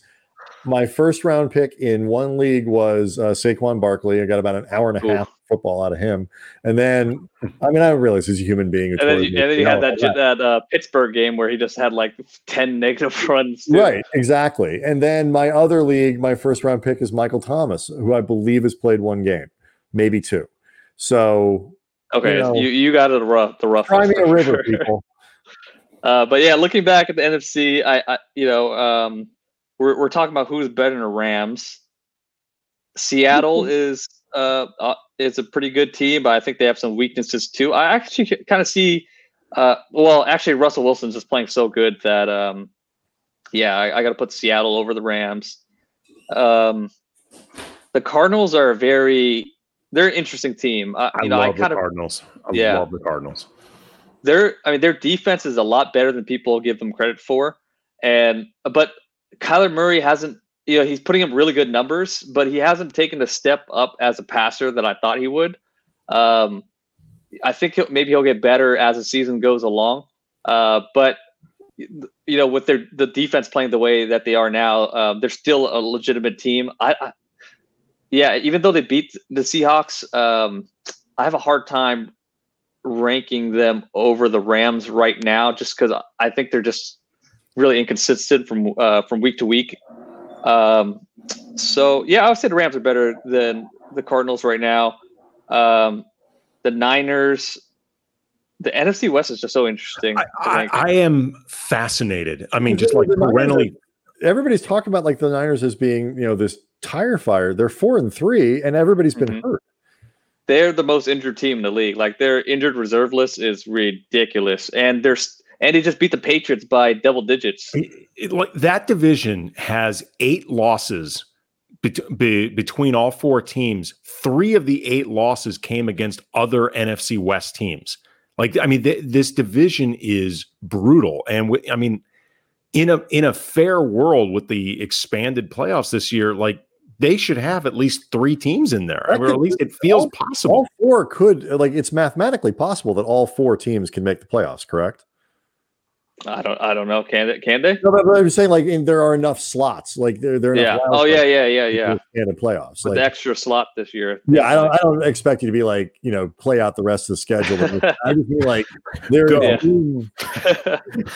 My first round pick in one league was uh, Saquon Barkley. I got about an hour and a Ooh. half football out of him. And then, I mean, I realize he's a human being. And then, you, and then you had that that uh, Pittsburgh game where he just had like ten negative runs. Too. Right, exactly. And then my other league, my first round pick is Michael Thomas, who I believe has played one game, maybe two. So, okay, you know, you, you got it rough, the rough. Try me a river, people. uh, but yeah, looking back at the N F C, I, I you know, um, We're we're talking about who's better than the Rams. Seattle is uh, uh it's a pretty good team, but I think they have some weaknesses too. I actually kind of see, uh, well, actually Russell Wilson's just playing so good that um, yeah, I, I got to put Seattle over the Rams. Um, the Cardinals are a very they're an interesting team. I, you I know, love I kind of Cardinals. I yeah, love the Cardinals. They're I mean their defense is a lot better than people give them credit for, and but. Kyler Murray hasn't, you know, he's putting up really good numbers, but he hasn't taken the step up as a passer that I thought he would. Um, I think he'll, maybe he'll get better as the season goes along. Uh, but, you know, with their the defense playing the way that they are now, uh, they're still a legitimate team. I, I yeah, even though they beat the Seahawks, um, I have a hard time ranking them over the Rams right now just because I think they're just – really inconsistent from uh, from week to week. Um, so, yeah, I would say the Rams are better than the Cardinals right now. Um, the Niners, the N F C West is just so interesting. I, I, I am fascinated. I mean, just like perennially. Everybody's talking about like the Niners as being, you know, this tire fire. They're four and three, and everybody's been mm-hmm. hurt. They're the most injured team in the league. Like their injured reserve list is ridiculous, and there's. And he just beat the Patriots by double digits. It, it, like, that division has eight losses be- be- between all four teams. Three of the eight losses came against other N F C West teams. Like, I mean, th- this division is brutal. And w- I mean, in a in a fair world with the expanded playoffs this year, like they should have at least three teams in there. Or at least it feels all, possible. All four could like it's mathematically possible that all four teams can make the playoffs. Correct. I don't. I don't know. Can they? Can they? No, but I'm saying like in, there are enough slots. Like there, there. Yeah. Oh yeah, yeah, yeah, yeah. And in playoffs, with like, the extra slot this year. Yeah, I don't. I don't expect you to be like you know play out the rest of the schedule. I just feel like there is yeah. room,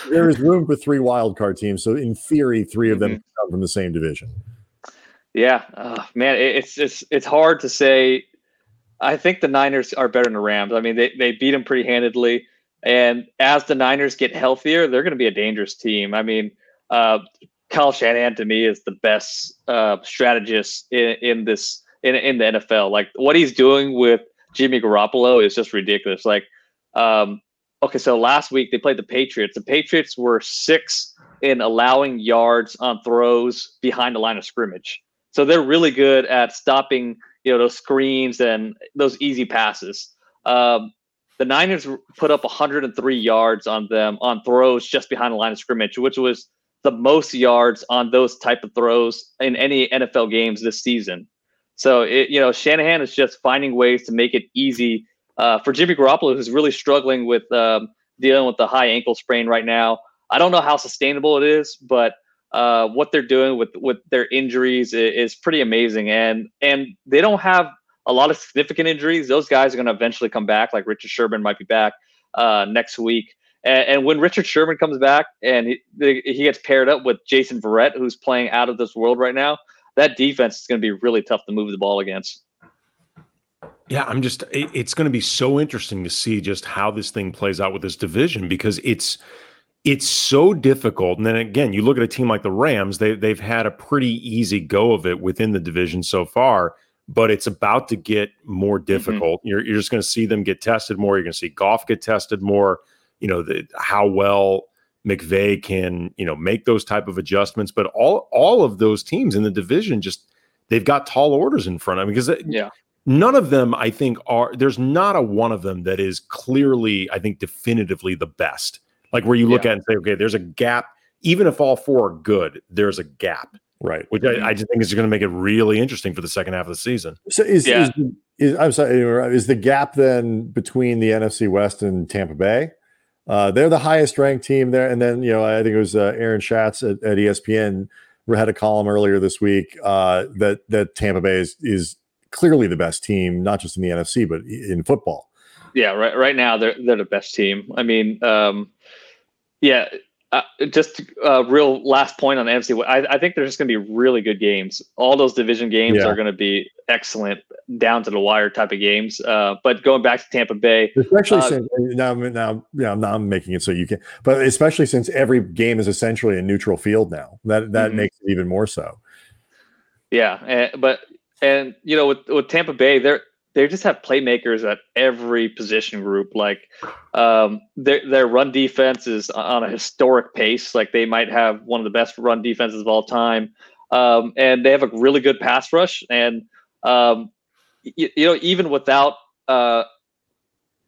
there is room for three wild card teams. So in theory, three of them mm-hmm. come from the same division. Yeah, uh, man, it, it's it's it's hard to say. I think the Niners are better than the Rams. I mean, they they beat them pretty handedly. And as the Niners get healthier, they're going to be a dangerous team. I mean, uh, Kyle Shanahan to me is the best uh, strategist in, in this in, in the N F L. Like what he's doing with Jimmy Garoppolo is just ridiculous. Like, um, okay, so last week they played the Patriots. The Patriots were six in allowing yards on throws behind the line of scrimmage. So they're really good at stopping, you know, those screens and those easy passes. Um, The Niners put up one hundred three yards on them on throws just behind the line of scrimmage, which was the most yards on those type of throws in any N F L games this season. So, it, you know, Shanahan is just finding ways to make it easy uh, for Jimmy Garoppolo, who's really struggling with um, dealing with the high ankle sprain right now. I don't know how sustainable it is, but uh, what they're doing with, with their injuries is, is pretty amazing. And, and they don't have a lot of significant injuries. Those guys are going to eventually come back. Like Richard Sherman might be back uh, next week. And, and when Richard Sherman comes back and he, he gets paired up with Jason Verrett, who's playing out of this world right now, that defense is going to be really tough to move the ball against. Yeah, I'm just, it, it's going to be so interesting to see just how this thing plays out with this division because it's, it's so difficult. And then again, you look at a team like the Rams, they, they've had a pretty easy go of it within the division so far. But it's about to get more difficult. Mm-hmm. You're, you're just going to see them get tested more. You're going to see Goff get tested more. You know the, how well McVay can you know make those type of adjustments. But all all of those teams in the division just they've got tall orders in front of them because yeah. none of them I think are there's not a one of them that is clearly I think definitively the best. Like where you look yeah. at and say okay there's a gap even if all four are good there's a gap Right. Which I, I just think is going to make it really interesting for the second half of the season. So is, yeah. is, the, is I'm sorry, is the gap then between the N F C West and Tampa Bay? Uh, they're the highest ranked team there. And then, you know, I think it was uh, Aaron Schatz at, at E S P N had a column earlier this week uh, that, that Tampa Bay is, is clearly the best team, not just in the N F C, but in football. Yeah. Right. Right now they're, they're the best team. I mean, um, yeah. Uh, just a uh, real last point on the N F C. I, I think there's just going to be really good games. All those division games yeah. are going to be excellent, down to the wire type of games. Uh, but going back to Tampa Bay, especially uh, since now, now, yeah, now I'm making it so you can. But especially since every game is essentially a neutral field now, that that mm-hmm. makes it even more so. Yeah, and, but and you know with with Tampa Bay, they're they just have playmakers at every position group. Like um, their their run defense is on a historic pace. Like they might have one of the best run defenses of all time. Um, and they have a really good pass rush. And, um, you, you know, even without uh,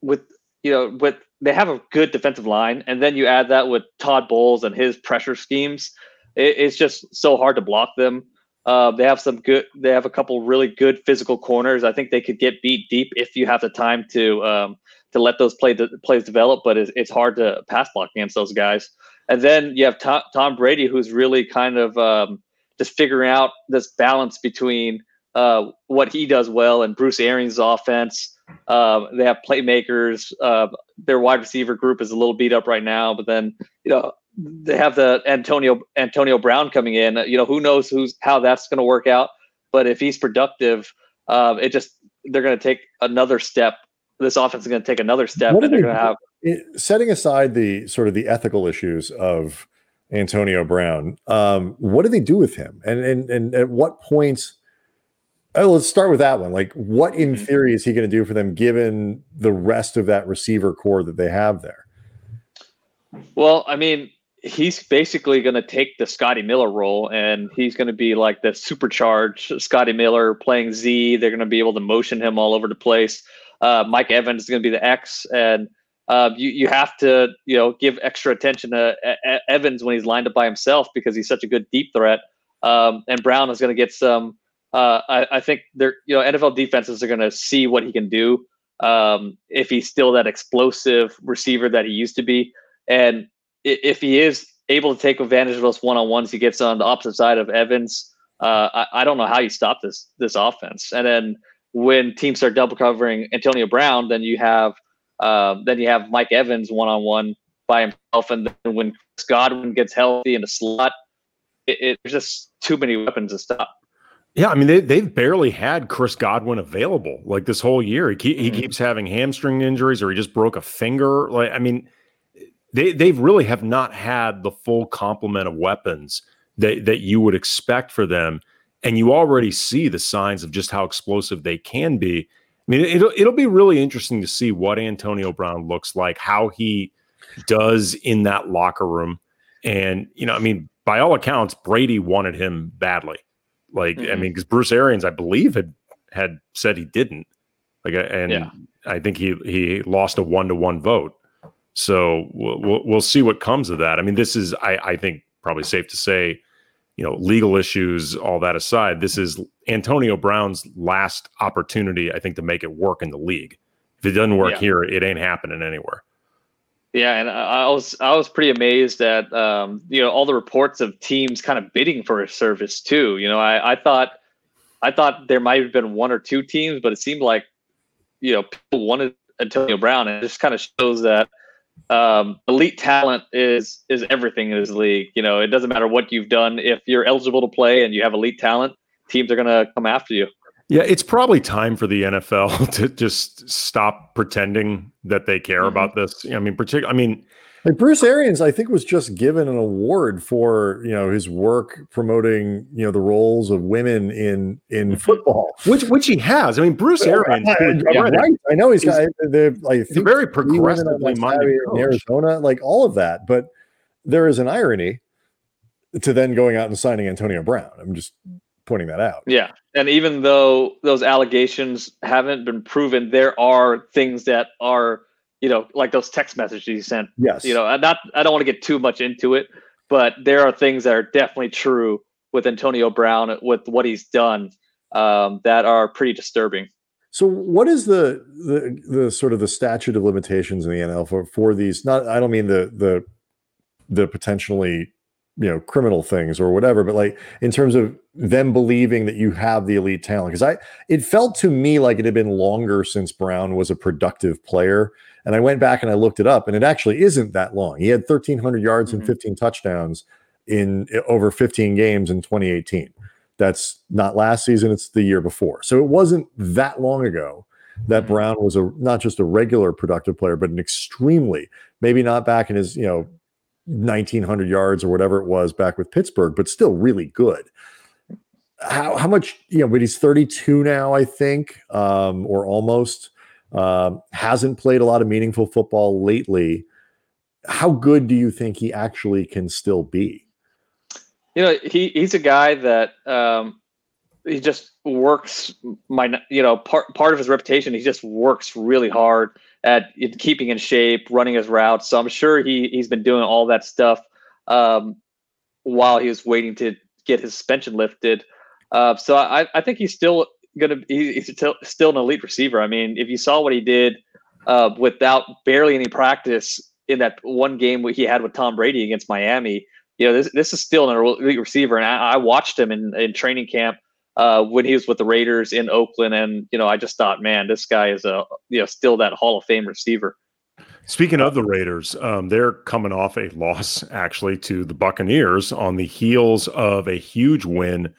with, you know, with, they have a good defensive line. And then you add that with Todd Bowles and his pressure schemes. It, it's just so hard to block them. Uh, they have some good. They have a couple really good physical corners. I think they could get beat deep if you have the time to um, to let those play de- plays develop. But it's, it's hard to pass block against those guys. And then you have Tom, Tom Brady, who's really kind of um, just figuring out this balance between uh, what he does well and Bruce Arians' offense. Um, they have playmakers. Uh, their wide receiver group is a little beat up right now. But then you know. They have the Antonio Antonio Brown coming in. You know, who knows who's how that's going to work out. But if he's productive, um, it just they're going to take another step. This offense is going to take another step. And they're going to have it, setting aside the sort of the ethical issues of Antonio Brown. Um, what do they do with him? And and and at what points? Oh, let's start with that one. Like, what in theory is he going to do for them, given the rest of that receiver core that they have there? Well, I mean. He's basically going to take the Scotty Miller role, and he's going to be like the supercharged Scotty Miller playing Z. They're going to be able to motion him all over the place. Uh, Mike Evans is going to be the X, and uh, you you have to you know give extra attention to a- a- Evans when he's lined up by himself because he's such a good deep threat. Um, and Brown is going to get some. Uh, I, I think they're you know N F L defenses are going to see what he can do um, if he's still that explosive receiver that he used to be, and. If he is able to take advantage of those one-on-ones, he gets on the opposite side of Evans. Uh, I, I don't know how you stop this this offense. And then when teams start double covering Antonio Brown, then you have uh, then you have Mike Evans one-on-one by himself. And then when Chris Godwin gets healthy in the slot, it, it, there's just too many weapons to stop. Yeah, I mean, they, they've barely had Chris Godwin available like this whole year. He, ke- he mm-hmm. keeps having hamstring injuries or he just broke a finger. Like I mean – They they really have not had the full complement of weapons that, that you would expect for them. And you already see the signs of just how explosive they can be. I mean, it'll, it'll be really interesting to see what Antonio Brown looks like, how he does in that locker room. And, you know, I mean, by all accounts, Brady wanted him badly. Like, mm-hmm. I mean, because Bruce Arians, I believe, had, had said he didn't. Like, and yeah. I think he, he lost a one to one vote. So we'll we'll see what comes of that. I mean, this is, I, I think, probably safe to say, you know, legal issues, all that aside, this is Antonio Brown's last opportunity, I think, to make it work in the league. If it doesn't work yeah. here, it ain't happening anywhere. Yeah, and I, I was I was pretty amazed at, um, you know, all the reports of teams kind of bidding for his service, too. You know, I, I thought I thought there might have been one or two teams, but it seemed like, you know, people wanted Antonio Brown. And it just kind of shows that. Um, elite talent is is everything in this league. You know, it doesn't matter what you've done. If you're eligible to play and you have elite talent, teams are going to come after you. Yeah, it's probably time for the N F L to just stop pretending that they care mm-hmm. about this. I mean, particular. I mean, like Bruce Arians, I think, was just given an award for you know his work promoting you know the roles of women in in football, which which he has. I mean, Bruce Arians. I, I, yeah, right. I know he's, he's got they're like very progressively minded in Arizona, like all of that. But there is an irony to then going out and signing Antonio Brown. I'm just. Pointing that out. Yeah. And even though those allegations haven't been proven, there are things that are, you know, like those text messages he sent. Yes. You know, I'm not, I don't want to get too much into it, but there are things that are definitely true with Antonio Brown, with what he's done, um, that are pretty disturbing. So what is the, the the sort of the statute of limitations in the N F L for, for these? Not I don't mean the the the potentially, you know, criminal things or whatever, but like in terms of them believing that you have the elite talent. Because I it felt to me like it had been longer since Brown was a productive player. And I went back and I looked it up, and it actually isn't that long. He had thirteen hundred yards mm-hmm. and fifteen touchdowns in over fifteen games in twenty eighteen. That's not last season, it's the year before. So it wasn't that long ago that mm-hmm. Brown was a not just a regular productive player, but an extremely, maybe not back in his, you know, nineteen hundred yards or whatever it was back with Pittsburgh, but still really good. How how much, you know, but he's thirty-two now, I think, um, or almost. Um, hasn't played a lot of meaningful football lately. How good do you think he actually can still be? You know, he, he's a guy that um, he just works my, you know, part, part of his reputation. He just works really hard at keeping in shape, running his routes. So I'm sure he he's been doing all that stuff um, while he was waiting to get his suspension lifted. Uh, so I, I think he's still gonna be he's still an elite receiver. I mean, if you saw what he did uh, without barely any practice in that one game he had with Tom Brady against Miami, you know, this this is still an elite receiver. And I, I watched him in, in training camp uh, when he was with the Raiders in Oakland, and you know, I just thought, man, this guy is a you know still that Hall of Fame receiver. Speaking of the Raiders, um, they're coming off a loss actually to the Buccaneers on the heels of a huge win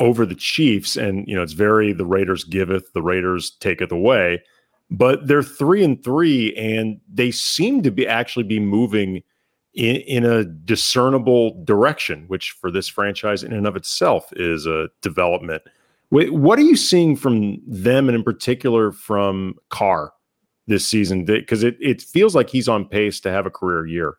over the Chiefs, and you know, it's very the Raiders giveth, the Raiders taketh away. But they're three and three, and they seem to be actually be moving in, in a discernible direction, which for this franchise in and of itself is a development. Wait, what are you seeing from them, and in particular from Carr this season? Because it, it feels like he's on pace to have a career year.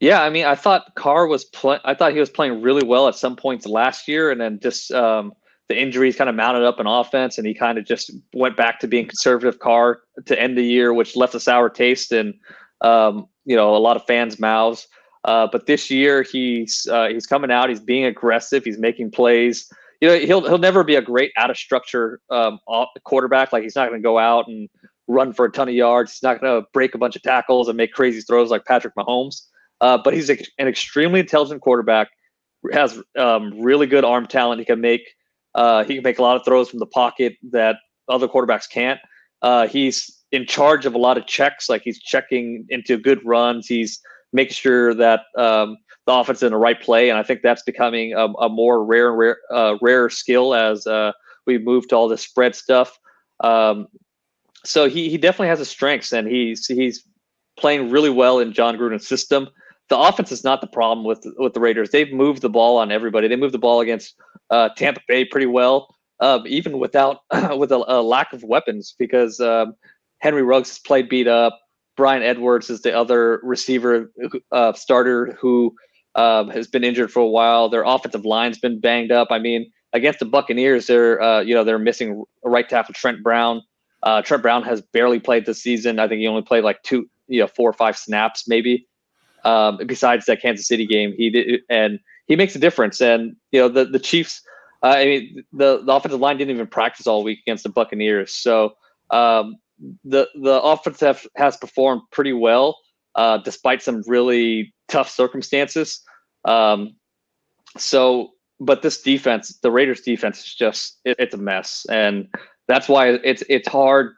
Yeah, I mean, I thought Carr was play- I thought he was playing really well at some points last year, and then just um, the injuries kind of mounted up in offense, and he kind of just went back to being conservative Carr to end the year, which left a sour taste in um, you know a lot of fans' mouths. Uh, but this year, he's uh, he's coming out, he's being aggressive, he's making plays. You know, he'll he'll never be a great out of structure um, quarterback. Like he's not going to go out and run for a ton of yards. He's not going to break a bunch of tackles and make crazy throws like Patrick Mahomes. Uh, but he's a, an extremely intelligent quarterback, has um, really good arm talent. He can make uh, he can make a lot of throws from the pocket that other quarterbacks can't. Uh, he's in charge of a lot of checks, like he's checking into good runs. He's making sure that um, the offense is in the right play, and I think that's becoming a, a more rare and rare uh, rarer skill as uh, we move to all this spread stuff. Um, so he he definitely has his strengths, and he's he's playing really well in John Gruden's system. The offense is not the problem with with the Raiders. They've moved the ball on everybody. They moved the ball against uh, Tampa Bay pretty well, um, even without with a, a lack of weapons, because um, Henry Ruggs has played beat up. Brian Edwards is the other receiver uh, starter who um, has been injured for a while. Their offensive line's been banged up. I mean, against the Buccaneers, they're uh, you know they're missing right tackle Trent Brown. Uh, Trent Brown has barely played this season. I think he only played like two, you know, four or five snaps maybe. Um, besides that Kansas City game, he did, and he makes a difference. And you know the the Chiefs, uh, I mean the, the offensive line didn't even practice all week against the Buccaneers, so um, the the offense have, has performed pretty well uh, despite some really tough circumstances. Um, so, but this defense, the Raiders' defense, is just it, it's a mess, and that's why it's it's hard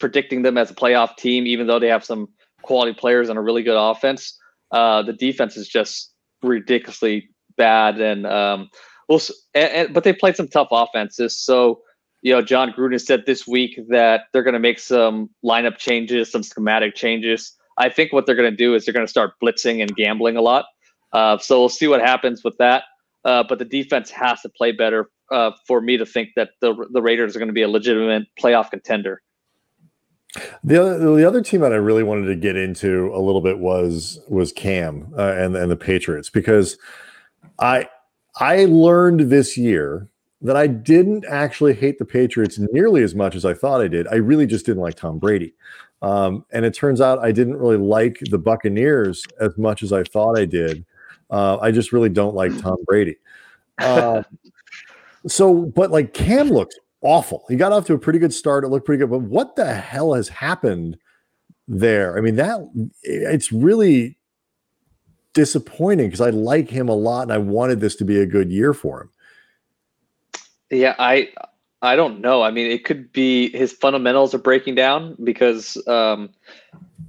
predicting them as a playoff team, even though they have some quality players and a really good offense. Uh, the defense is just ridiculously bad, and um, also, and, and, but they played some tough offenses. So, you know, John Gruden said this week that they're going to make some lineup changes, some schematic changes. I think what they're going to do is they're going to start blitzing and gambling a lot. Uh, so we'll see what happens with that. Uh, but the defense has to play better uh, for me to think that the the Raiders are going to be a legitimate playoff contender. The other, the other team that I really wanted to get into a little bit was was Cam uh, and and the Patriots, because I I learned this year that I didn't actually hate the Patriots nearly as much as I thought I did. I really just didn't like Tom Brady, um, and it turns out I didn't really like the Buccaneers as much as I thought I did. Uh, I just really don't like Tom Brady. Uh, so, but like Cam looked awful. He got off to a pretty good start. It looked pretty good. But what the hell has happened there? I mean, that it's really disappointing because I like him a lot and I wanted this to be a good year for him. Yeah, I I don't know. I mean, it could be his fundamentals are breaking down because um,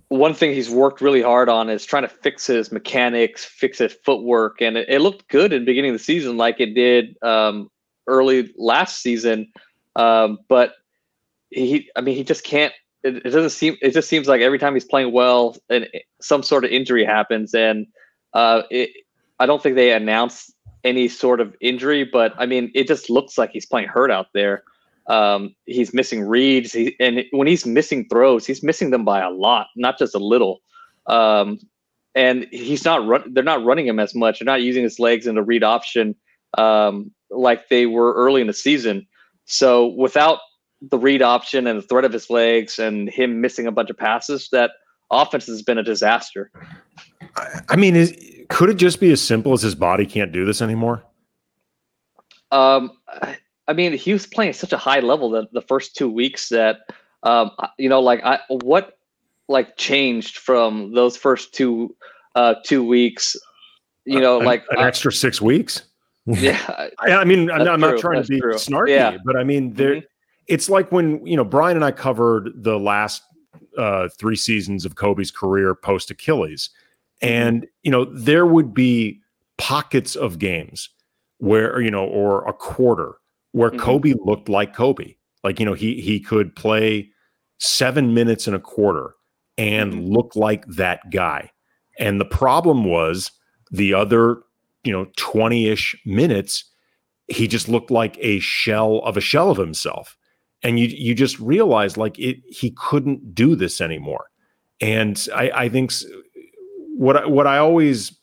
one thing he's worked really hard on is trying to fix his mechanics, fix his footwork. And it, it looked good in the beginning of the season like it did um, early last season. Um, but he, I mean, he just can't, it, it doesn't seem, it just seems like every time he's playing well and some sort of injury happens. And uh, it, I don't think they announced any sort of injury, but I mean, it just looks like he's playing hurt out there. Um, he's missing reads. He, and when he's missing throws, he's missing them by a lot, not just a little. Um, and he's not run, they're not running him as much. They're not using his legs in the read option um, like they were early in the season. So without the read option and the threat of his legs and him missing a bunch of passes, that offense has been a disaster. I mean, is, could it just be as simple as his body can't do this anymore? Um, I mean, he was playing at such a high level that the first two weeks that, um, you know, like I, what like changed from those first two, uh, two weeks, you know, an, like an I, extra six weeks. Yeah. I, I mean, I'm, not, I'm not trying that's to be true. snarky, yeah. but I mean, there, mm-hmm. it's like when, you know, Brian and I covered the last uh, three seasons of Kobe's career post Achilles. And, you know, there would be pockets of games where, you know, or a quarter where mm-hmm. Kobe looked like Kobe. Like, you know, he he could play seven minutes in a quarter and mm-hmm. look like that guy. And the problem was the other, you know, twenty-ish minutes, he just looked like a shell of a shell of himself. And you you just realized, like, it he couldn't do this anymore. And I, I think... What I, what I always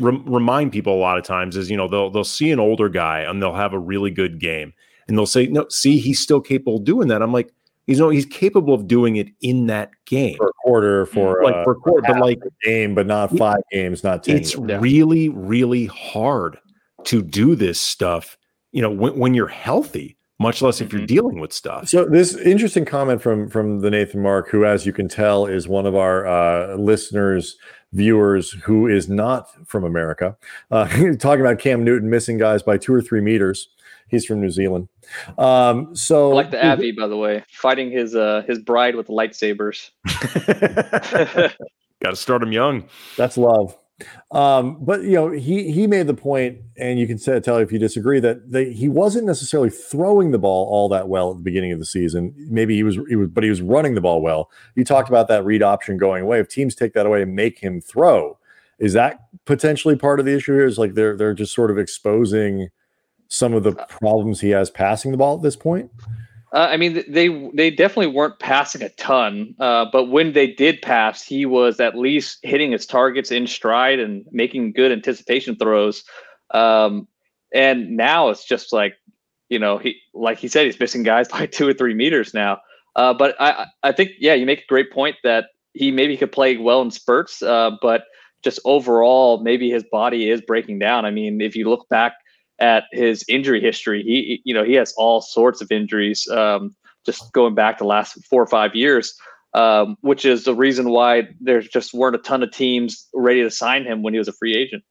re- remind people a lot of times is, you know, they'll they'll see an older guy and they'll have a really good game and they'll say, no, see, he's still capable of doing that. I'm like, he's no, he's capable of doing it in that game for a quarter, for like uh, for a quarter, but like a game, but not five it, games, not ten. It's yeah. really, really hard to do this stuff, you know, when, when you're healthy, much less if you're dealing with stuff. So this interesting comment from from the Nathan Mark, who, as you can tell, is one of our uh, listeners, viewers, who is not from America, uh, talking about Cam Newton missing guys by two or three meters. He's from New Zealand. Um, so I like the Abbey, by the way, fighting his uh, his bride with lightsabers. Got to start him young. That's love. Um, but you know, he he made the point, and you can say, tell if you disagree, that they, he wasn't necessarily throwing the ball all that well at the beginning of the season. Maybe he was, he was, but he was running the ball well. You talked about that read option going away. If teams take that away and make him throw, is that potentially part of the issue here? Is like they're they're just sort of exposing some of the problems he has passing the ball at this point. Uh, I mean, they they definitely weren't passing a ton, uh, but when they did pass, he was at least hitting his targets in stride and making good anticipation throws. Um, and now it's just like, you know, he like he said, he's missing guys by two or three meters now. Uh, but I, I think, yeah, you make a great point that he maybe could play well in spurts, uh, but just overall, maybe his body is breaking down. I mean, if you look back at his injury history, he, you know, he has all sorts of injuries, um, just going back the last four or five years, um, which is the reason why there just weren't a ton of teams ready to sign him when he was a free agent.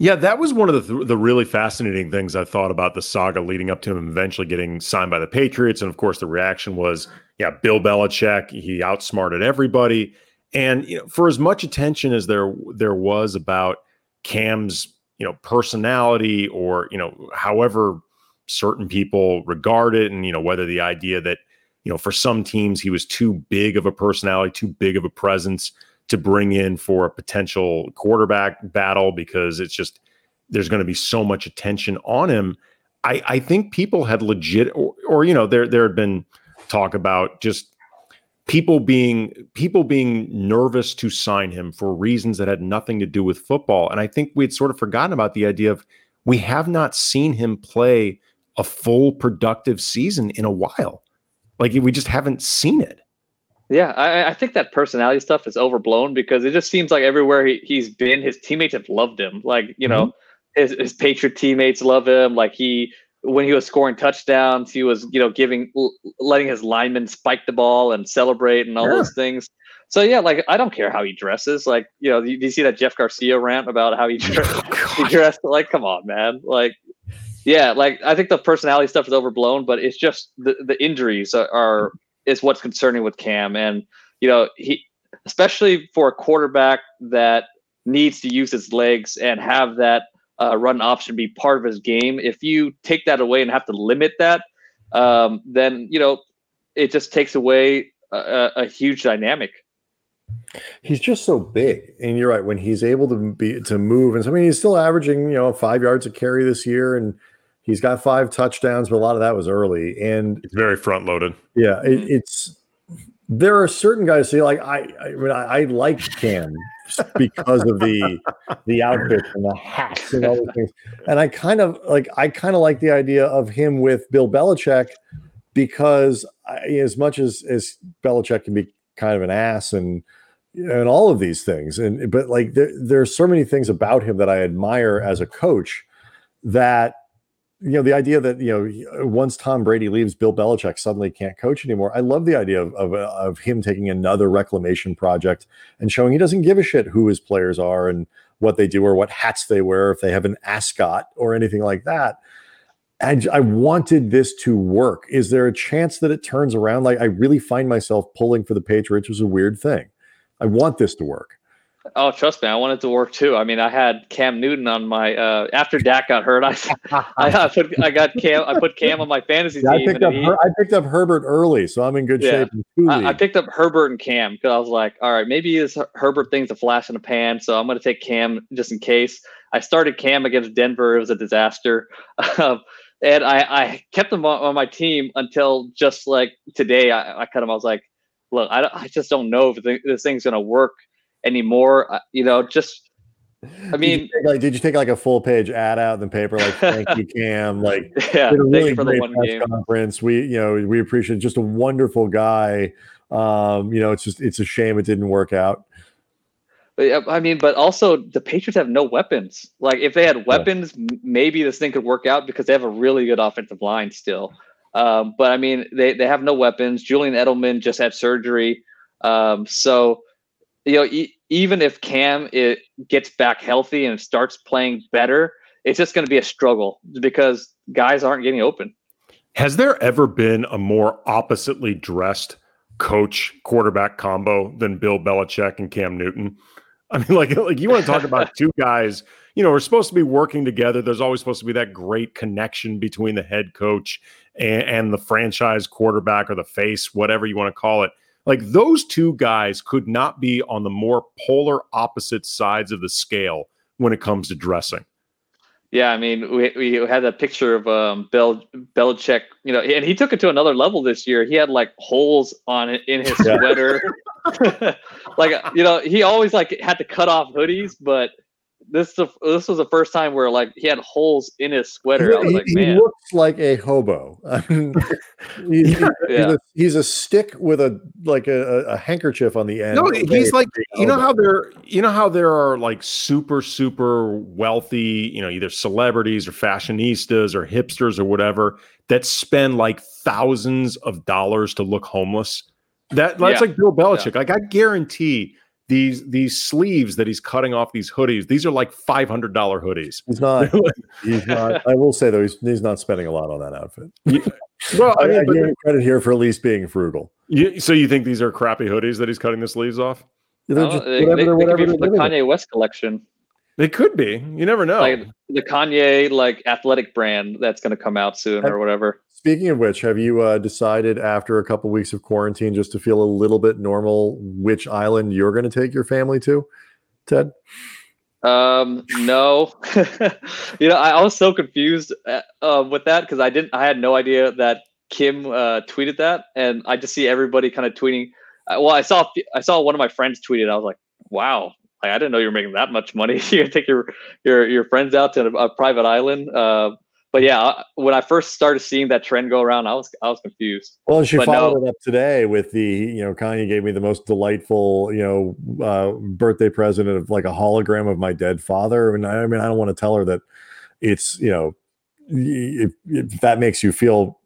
Yeah, that was one of the th- the really fascinating things I thought about the saga leading up to him eventually getting signed by the Patriots. And of course, the reaction was, yeah, Bill Belichick, he outsmarted everybody. And you know, for as much attention as there there was about Cam's, you know, personality or, you know, however certain people regard it. And, you know, whether the idea that, you know, for some teams, he was too big of a personality, too big of a presence to bring in for a potential quarterback battle, because it's just, there's going to be so much attention on him. I, I think people had legit or, or, you know, there, there had been talk about just people being, people being nervous to sign him for reasons that had nothing to do with football. And I think we'd sort of forgotten about the idea of we have not seen him play a full productive season in a while. Like we just haven't seen it. Yeah. I, I think that personality stuff is overblown because it just seems like everywhere he, he's been, his teammates have loved him. Like, you know, his, his Patriot teammates love him. Like he, when he was scoring touchdowns, he was, you know, giving, letting his linemen spike the ball and celebrate and all yeah. those things. So, yeah, like, I don't care how he dresses. Like, you know, do you, you see that Jeff Garcia rant about how he, dress, oh, he dressed? Like, come on, man. Like, yeah, like, I think the personality stuff is overblown, but it's just the, the injuries are, are is what's concerning with Cam. And, you know, he, especially for a quarterback that needs to use his legs and have that uh, run option be part of his game, if you take that away and have to limit that, um, then, you know, it just takes away a, a huge dynamic. He's just so big, and you're right. When he's able to be to move, and so, I mean, he's still averaging, you know, five yards a carry this year, and he's got five touchdowns. But a lot of that was early, and it's very front loaded. Yeah, it, it's there are certain guys. See, like I, I mean, I, I like Cam because of the the outfits and the hats and all those things. And I kind of like I kind of like the idea of him with Bill Belichick, because I, as much as as Belichick can be kind of an ass and. And all of these things, and but like there, there are so many things about him that I admire as a coach. That, you know, the idea that, you know, once Tom Brady leaves, Bill Belichick suddenly can't coach anymore. I love the idea of of, of him taking another reclamation project and showing he doesn't give a shit who his players are and what they do or what hats they wear, if they have an ascot or anything like that. And I wanted this to work. Is there a chance that it turns around? Like, I really find myself pulling for the Patriots, which is a weird thing. I want this to work. Oh, trust me, I want it to work too. I mean, I had Cam Newton on my uh, after Dak got hurt. I, I I put I got Cam. I put Cam on my fantasy yeah, team. I picked, up he, Her, I picked up Herbert early, so I'm in good yeah. shape. In I, I picked up Herbert and Cam because I was like, all right, maybe this Herbert thing's a flash in the pan, so I'm going to take Cam just in case. I started Cam against Denver. It was a disaster. And I, I kept him on, on my team until just like today. I, I cut him. I was like, look, I, I just don't know if this thing's going to work anymore. I, you know, just, I mean. Did you take like, did you take like a full page ad out in the paper? Like, thank you, Cam. Like, yeah, thank really you for the one game. Conference. We, you know, we appreciate it. Just a wonderful guy. Um, you know, it's just, it's a shame it didn't work out. I mean, but also the Patriots have no weapons. Like, if they had weapons, yeah. maybe this thing could work out because they have a really good offensive line still. Um, but I mean, they, they have no weapons. Julian Edelman just had surgery. Um, so, you know, e- even if Cam it gets back healthy and starts playing better, it's just going to be a struggle because guys aren't getting open. Has there ever been a more oppositely dressed coach quarterback combo than Bill Belichick and Cam Newton? I mean, like, like you want to talk about two guys, you know, we're supposed to be working together. There's always supposed to be that great connection between the head coach and, and the franchise quarterback or the face, whatever you want to call it. Like, those two guys could not be on the more polar opposite sides of the scale when it comes to dressing. Yeah, I mean, we we had that picture of um, Bel Belichick, you know, and he took it to another level this year. He had like holes on it in his yeah. sweater, like, you know, he always like had to cut off hoodies, but this this was the first time where like he had holes in his sweater. I was he, like, man, he looks like a hobo. I mean, he's, yeah. he's, a, he's a stick with a like a, a handkerchief on the end. No, he's like, you know how there, you know how there are like super super wealthy, you know, either celebrities or fashionistas or hipsters or whatever that spend like thousands of dollars to look homeless. That that's yeah. like Bill Belichick. Yeah. Like, I guarantee. These these sleeves that he's cutting off these hoodies, these are like five hundred dollars hoodies. He's not, he's not. I will say, though, he's, he's not spending a lot on that outfit. Yeah. Well, I, I, mean, I give him credit here for at least being frugal. You, so you think these are crappy hoodies that he's cutting the sleeves off? No, just, they, whatever, they, they whatever, could be from the Kanye West collection. They could be. You never know. Like the Kanye like athletic brand that's going to come out soon have, or whatever. Speaking of which, have you uh, decided after a couple weeks of quarantine just to feel a little bit normal which island you're going to take your family to, Ted? Um, no. You know, I, I was so confused uh, with that because I didn't. I had no idea that Kim uh, tweeted that, and I just see everybody kind of tweeting. Uh, well, I saw I saw one of my friends tweet it. I was like, wow. I didn't know you were making that much money. You're going to take your, your, your friends out to a private island. Uh, But yeah, when I first started seeing that trend go around, I was I was confused. Well, she but followed no. it up today with the, you know, Kanye gave me the most delightful, you know, uh, birthday present of like a hologram of my dead father. And I, I mean, I don't want to tell her that it's, you know, if, if that makes you feel,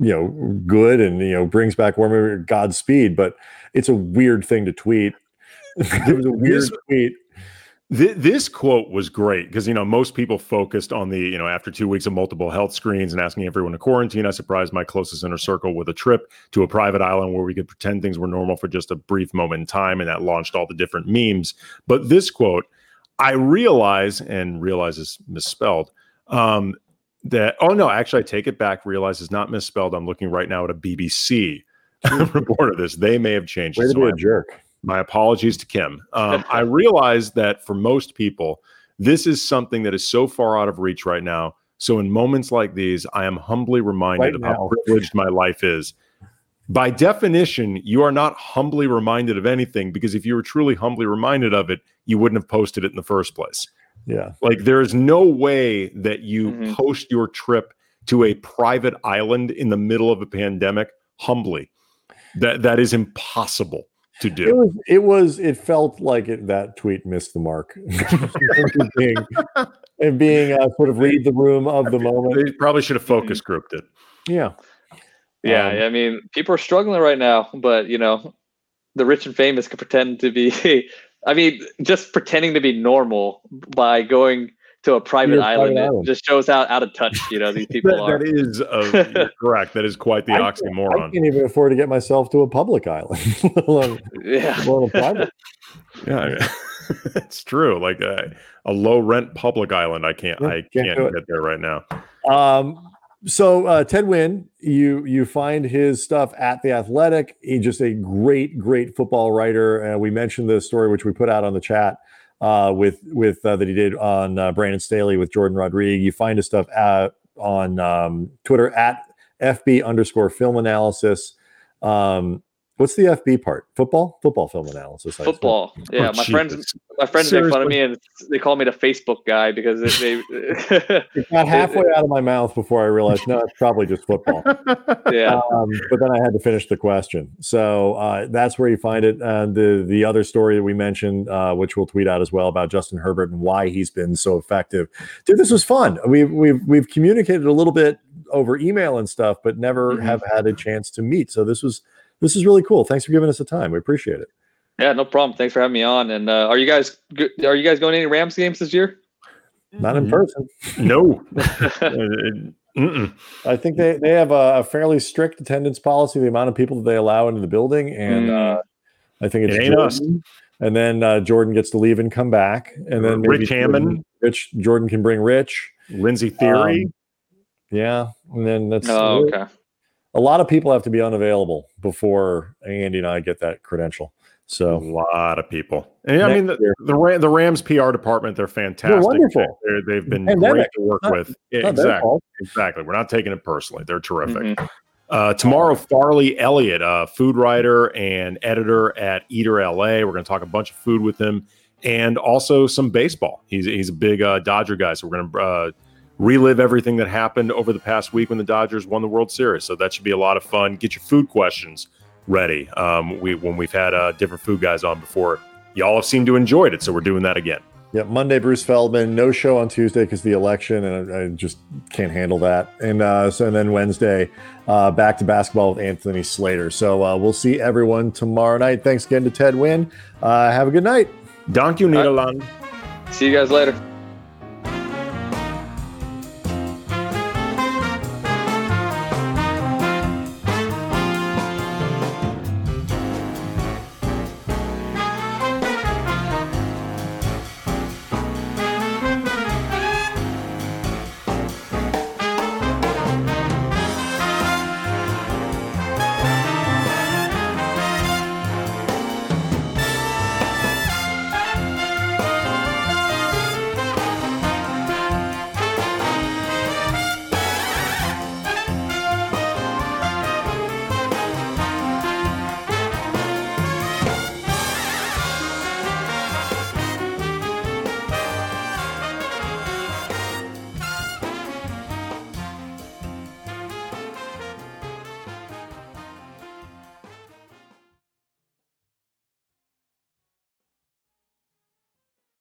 you know, good and, you know, brings back warmer Godspeed, but it's a weird thing to tweet. It was a weird tweet. This quote was great because, you know, most people focused on the, you know, after two weeks of multiple health screens and asking everyone to quarantine, I surprised my closest inner circle with a trip to a private island where we could pretend things were normal for just a brief moment in time. And that launched all the different memes. But this quote, I realize, and realize is misspelled, um, that, oh, no, actually, I take it back. Realize is not misspelled. I'm looking right now at a B B C report of this. They may have changed it. Way to be a jerk. My apologies to Kim. Um, I realize that for most people, this is something that is so far out of reach right now. So in moments like these, I am humbly reminded right of now. How privileged my life is. By definition, you are not humbly reminded of anything, because if you were truly humbly reminded of it, you wouldn't have posted it in the first place. Yeah. Like there is no way that you mm-hmm. post your trip to a private island in the middle of a pandemic humbly. That That is impossible. To do. It was, it was, it felt like it, that tweet missed the mark. and being, and being uh, sort of read the room of the moment. They probably should have focus grouped it. Yeah. Yeah. Um, I mean, people are struggling right now, but, you know, the rich and famous can pretend to be, I mean, just pretending to be normal by going to a private island, private island. Just shows how out of touch, you know, these people that, are. That is uh, correct. That is quite the I oxymoron. Can't, I can't even afford to get myself to a public island. like, yeah. A private. Yeah, I mean, it's true. Like a, a low rent public island. I can't, yeah, I can't, can't get there right now. Um, so uh, Ted Nguyen, you, you find his stuff at The Athletic. He's just a great, great football writer. And uh, we mentioned this story, which we put out on the chat. Uh, with with uh, that he did on uh, Brandon Staley with Jordan Rodriguez. You find his stuff at, on um, Twitter at F B underscore film analysis. Um, what's the F B part? Football, football film analysis. Football. Yeah, oh, my Jesus. friends, my friends Seriously? make fun of me and they call me the Facebook guy because they. they it got halfway out of my mouth before I realized no, it's probably just football. Yeah, um, but then I had to finish the question, so uh, that's where you find it. Uh, the the other story that we mentioned, uh, which we'll tweet out as well, about Justin Herbert and why he's been so effective. Dude, this was fun. We we've we've communicated a little bit over email and stuff, but never mm-hmm. have had a chance to meet. So this was. This is really cool. Thanks for giving us the time. We appreciate it. Yeah, no problem. Thanks for having me on. And uh, are you guys are you guys going to any Rams games this year? Not in person. No. I think they, they have a, a fairly strict attendance policy, the amount of people that they allow into the building. And mm. uh, I think it's it ain't us. And then uh, Jordan gets to leave and come back. And then Rich Hammond. Jordan, Rich Jordan can bring Rich. Lindsay Theory. Um, yeah. And then that's oh, okay. A lot of people have to be unavailable before Andy and I get that credential. So a lot of people. And I mean, the, the the Rams P R department, they're fantastic. They're wonderful. They're, they've been Pandemic. great to work not, with. Not exactly. Exactly. We're not taking it personally. They're terrific. Mm-hmm. Uh, tomorrow, Farley Elliott, uh, food writer and editor at Eater L A. We're going to talk a bunch of food with him and also some baseball. He's, he's a big uh, Dodger guy. So we're going to, uh, relive everything that happened over the past week when the Dodgers won the World Series. So that should be a lot of fun. Get your food questions ready. Um, we when we've had uh, different food guys on before, y'all have seemed to enjoy it. So we're doing that again. Yeah, Monday, Bruce Feldman. No show on Tuesday because the election, and I, I just can't handle that. And uh, so and then Wednesday, uh, back to basketball with Anthony Slater. So uh, we'll see everyone tomorrow night. Thanks again to Ted Nguyen. Uh, have a good night. Thank you, Nederland. See you guys later.